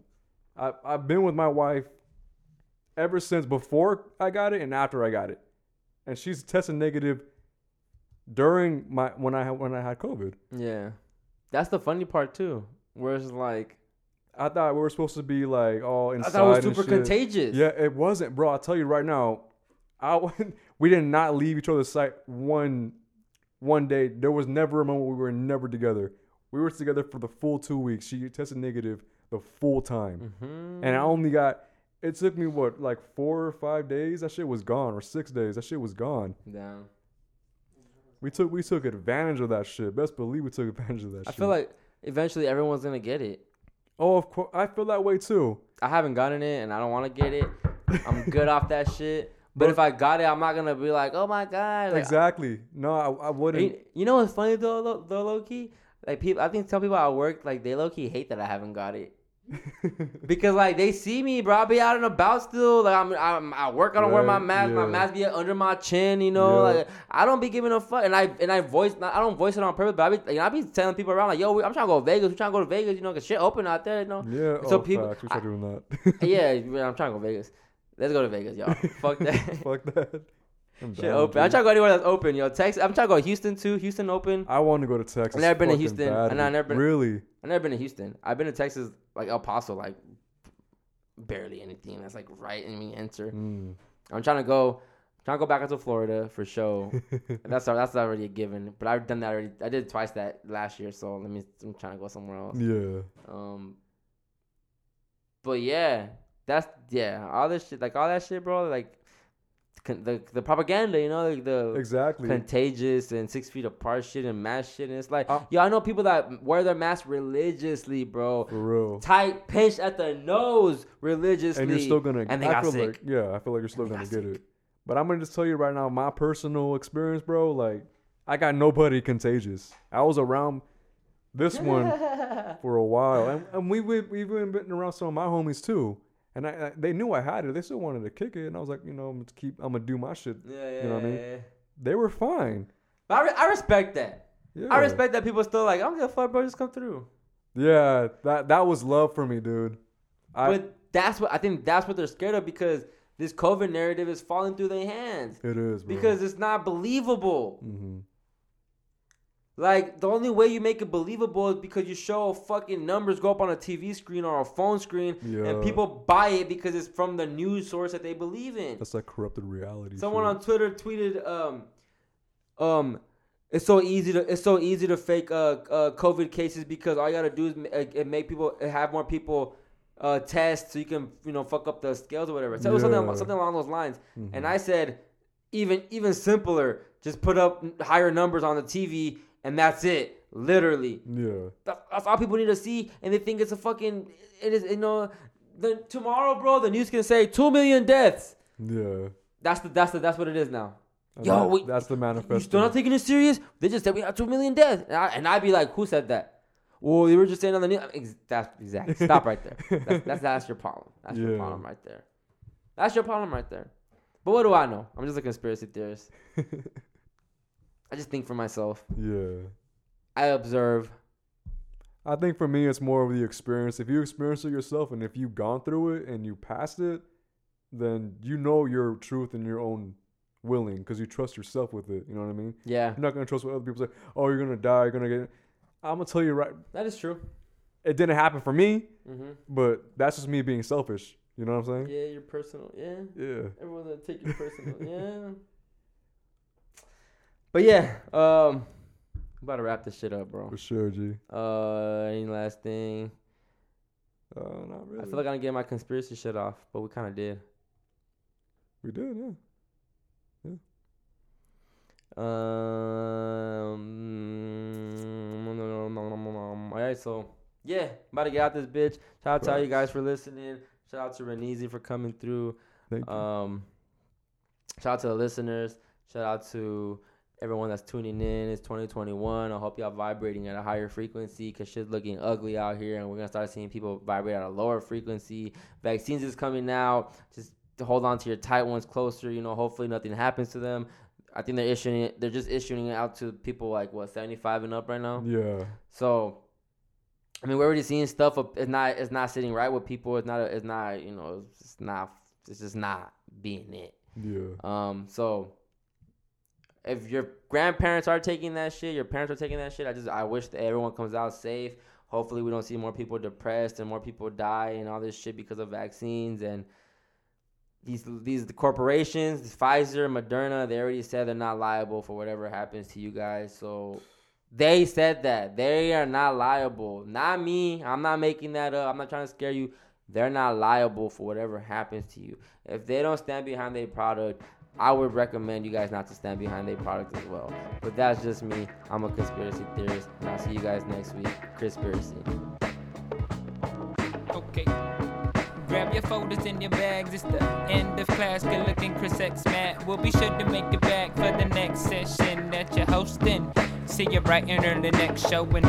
I, I've been with my wife ever since before I got it and after I got it, and she's tested negative during my when I when I had COVID. Yeah, that's the funny part too. Where it's like, I thought we were supposed to be like all inside. I thought it was super contagious. Yeah, it wasn't, bro. I'll tell you right now, I we did not leave each other's sight one one day. There was never a moment we were never together. We were together for the full two weeks. She tested negative the full time, mm-hmm. and I only got. It took me what like four or five days. That shit was gone, or six days. That shit was gone. Damn. We took we took advantage of that shit. Best believe we took advantage of that shit. I feel like eventually everyone's going to get it. Oh, of course. I feel that way, too. I haven't gotten it, and I don't want to get it. I'm good off that shit. But if I got it, I'm not gonna be like, oh my god. Like, exactly. No, I, I wouldn't. You know what's funny though, low, though, low key? Like people, I think some people at work, like they low key hate that I haven't got it, because like they see me, bro. I be out and about still. Like I'm, I'm at work. I don't right, wear my mask. Yeah. My mask be under my chin. You know, yeah. like I don't be giving a fuck. And I and I voice. I don't voice it on purpose. But I be, you know, I be telling people around like, yo, we, I'm trying to go to Vegas. We trying to go to Vegas. You know, cause shit open out there. You know. Yeah. And so oh, people. Facts. We try doing that. Yeah, I'm trying to go to Vegas. Let's go to Vegas, y'all. Fuck that. Fuck that. I'm Shit, open. Dude. I'm trying to go anywhere that's open, yo. Texas. I'm trying to go to Houston too. Houston open. I want to go to Texas. I've never been to Houston. Bad, and I never been, really. I've never been to Houston. I've been to Texas, like El Paso, like barely anything. That's like right in me enter. Mm. I'm trying to go. I'm trying to go back into Florida for show. that's that's already a given. But I've done that already. I did twice that last year. So let me. I'm trying to go somewhere else. Yeah. Um. But yeah. That's, yeah, all this shit, like, all that shit, bro, like, con- the the propaganda, you know, like, the exactly contagious and six feet apart shit and mask shit, and it's like, uh, yo, I know people that wear their masks religiously, bro. For real. Tight, pinched at the nose religiously. And you're still gonna, and they I got feel sick. Like, yeah, I feel like you're still gonna get sick. It. But I'm gonna just tell you right now, my personal experience, bro, like, I got nobody contagious. I was around this one for a while, and, and we, we, we've been around some of my homies, too. And I, I, they knew I had it. They still wanted to kick it, and I was like, you know, I'm gonna keep. I'm gonna do my shit. Yeah, yeah, you know what yeah, I mean? Yeah. They were fine. But I, re- I respect that. Yeah. I respect that people still like. I don't give a fuck, bro. Just come through. Yeah, that that was love for me, dude. I, but that's what I think. That's what they're scared of because this COVID narrative is falling through their hands. It is, bro. Because it's not believable. Mm-hmm. Like, the only way you make it believable is because you show fucking numbers go up on a T V screen or a phone screen, yeah. and people buy it because it's from the news source that they believe in. That's like corrupted reality. Someone shit. on Twitter tweeted, um, um, it's so easy to it's so easy to fake uh, uh COVID cases because all you gotta do is uh, make people have more people uh test so you can you know fuck up the scales or whatever. So yeah. it was something something along those lines, mm-hmm. and I said, even even simpler, just put up higher numbers on the T V. And that's it, literally. Yeah. That's, that's all people need to see, and they think it's a fucking. It is, you know. The tomorrow, bro, the news can say two million deaths. Yeah. That's the that's the that's what it is now. And yo, that, we, that's the manifesto. You still not taking it serious? They just said we have two million deaths, and, I, and I'd be like, who said that? Well, they were just saying on the news. I mean, that's exactly. Stop right there. That's, that's that's your problem. That's yeah. your problem right there. That's your problem right there. But what do I know? I'm just a conspiracy theorist. I just think for myself. Yeah. I observe. I think for me, it's more of the experience. If you experience it yourself and if you've gone through it and you passed it, then you know your truth and your own willing because you trust yourself with it. You know what I mean? Yeah. You're not going to trust what other people say. Oh, you're going to die. You're going to get... I'm going to tell you right... That is true. It didn't happen for me, mm-hmm. but that's just me being selfish. You know what I'm saying? Yeah, you're personal. Yeah. Yeah. Everyone's going to take you personal. Yeah. But yeah, um, I'm about to wrap this shit up, bro. For sure, G. Uh, any last thing? Uh, not really. I feel like I didn't get my conspiracy shit off, but we kind of did. We did, yeah. Yeah. Um. All right, so yeah, I'm about to get out this bitch. Shout out to all you guys for listening. Shout out to Renizi for coming through. Thank you. Um. Shout out to the listeners. Shout out to everyone that's tuning in. It's twenty twenty-one. I hope y'all vibrating at a higher frequency because shit's looking ugly out here, and we're going to start seeing people vibrate at a lower frequency. Vaccines is coming out. Just hold on to your tight ones closer. You know, hopefully nothing happens to them. I think they're issuing it. They're just issuing it out to people like, what, seventy-five and up right now? Yeah. So, I mean, we're already seeing stuff. It's not, it's not sitting right with people. It's not, it's not, you know, it's not, it's just not being it. Yeah. Um. So... If your grandparents are taking that shit, your parents are taking that shit, I just I wish that everyone comes out safe. Hopefully we don't see more people depressed and more people die and all this shit because of vaccines. And these these the corporations, Pfizer, Moderna, they already said they're not liable for whatever happens to you guys. So they said that. They are not liable. Not me. I'm not making that up. I'm not trying to scare you. They're not liable for whatever happens to you. If they don't stand behind their product, I would recommend you guys not to stand behind their product as well. But that's just me. I'm a conspiracy theorist, and I'll see you guys next week. Chrispiracy. Okay. Grab your- your folders and your bags. It's the end of class. Good looking Chris X Matt. We'll be sure to make it back for the next session that you're hosting. See you right in the next show. And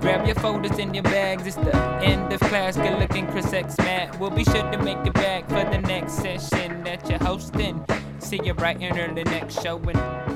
grab your folders and your bags. It's the end of class. Good looking Chris X Matt. We'll be sure to make it back for the next session that you're hosting. See you right in the next show. And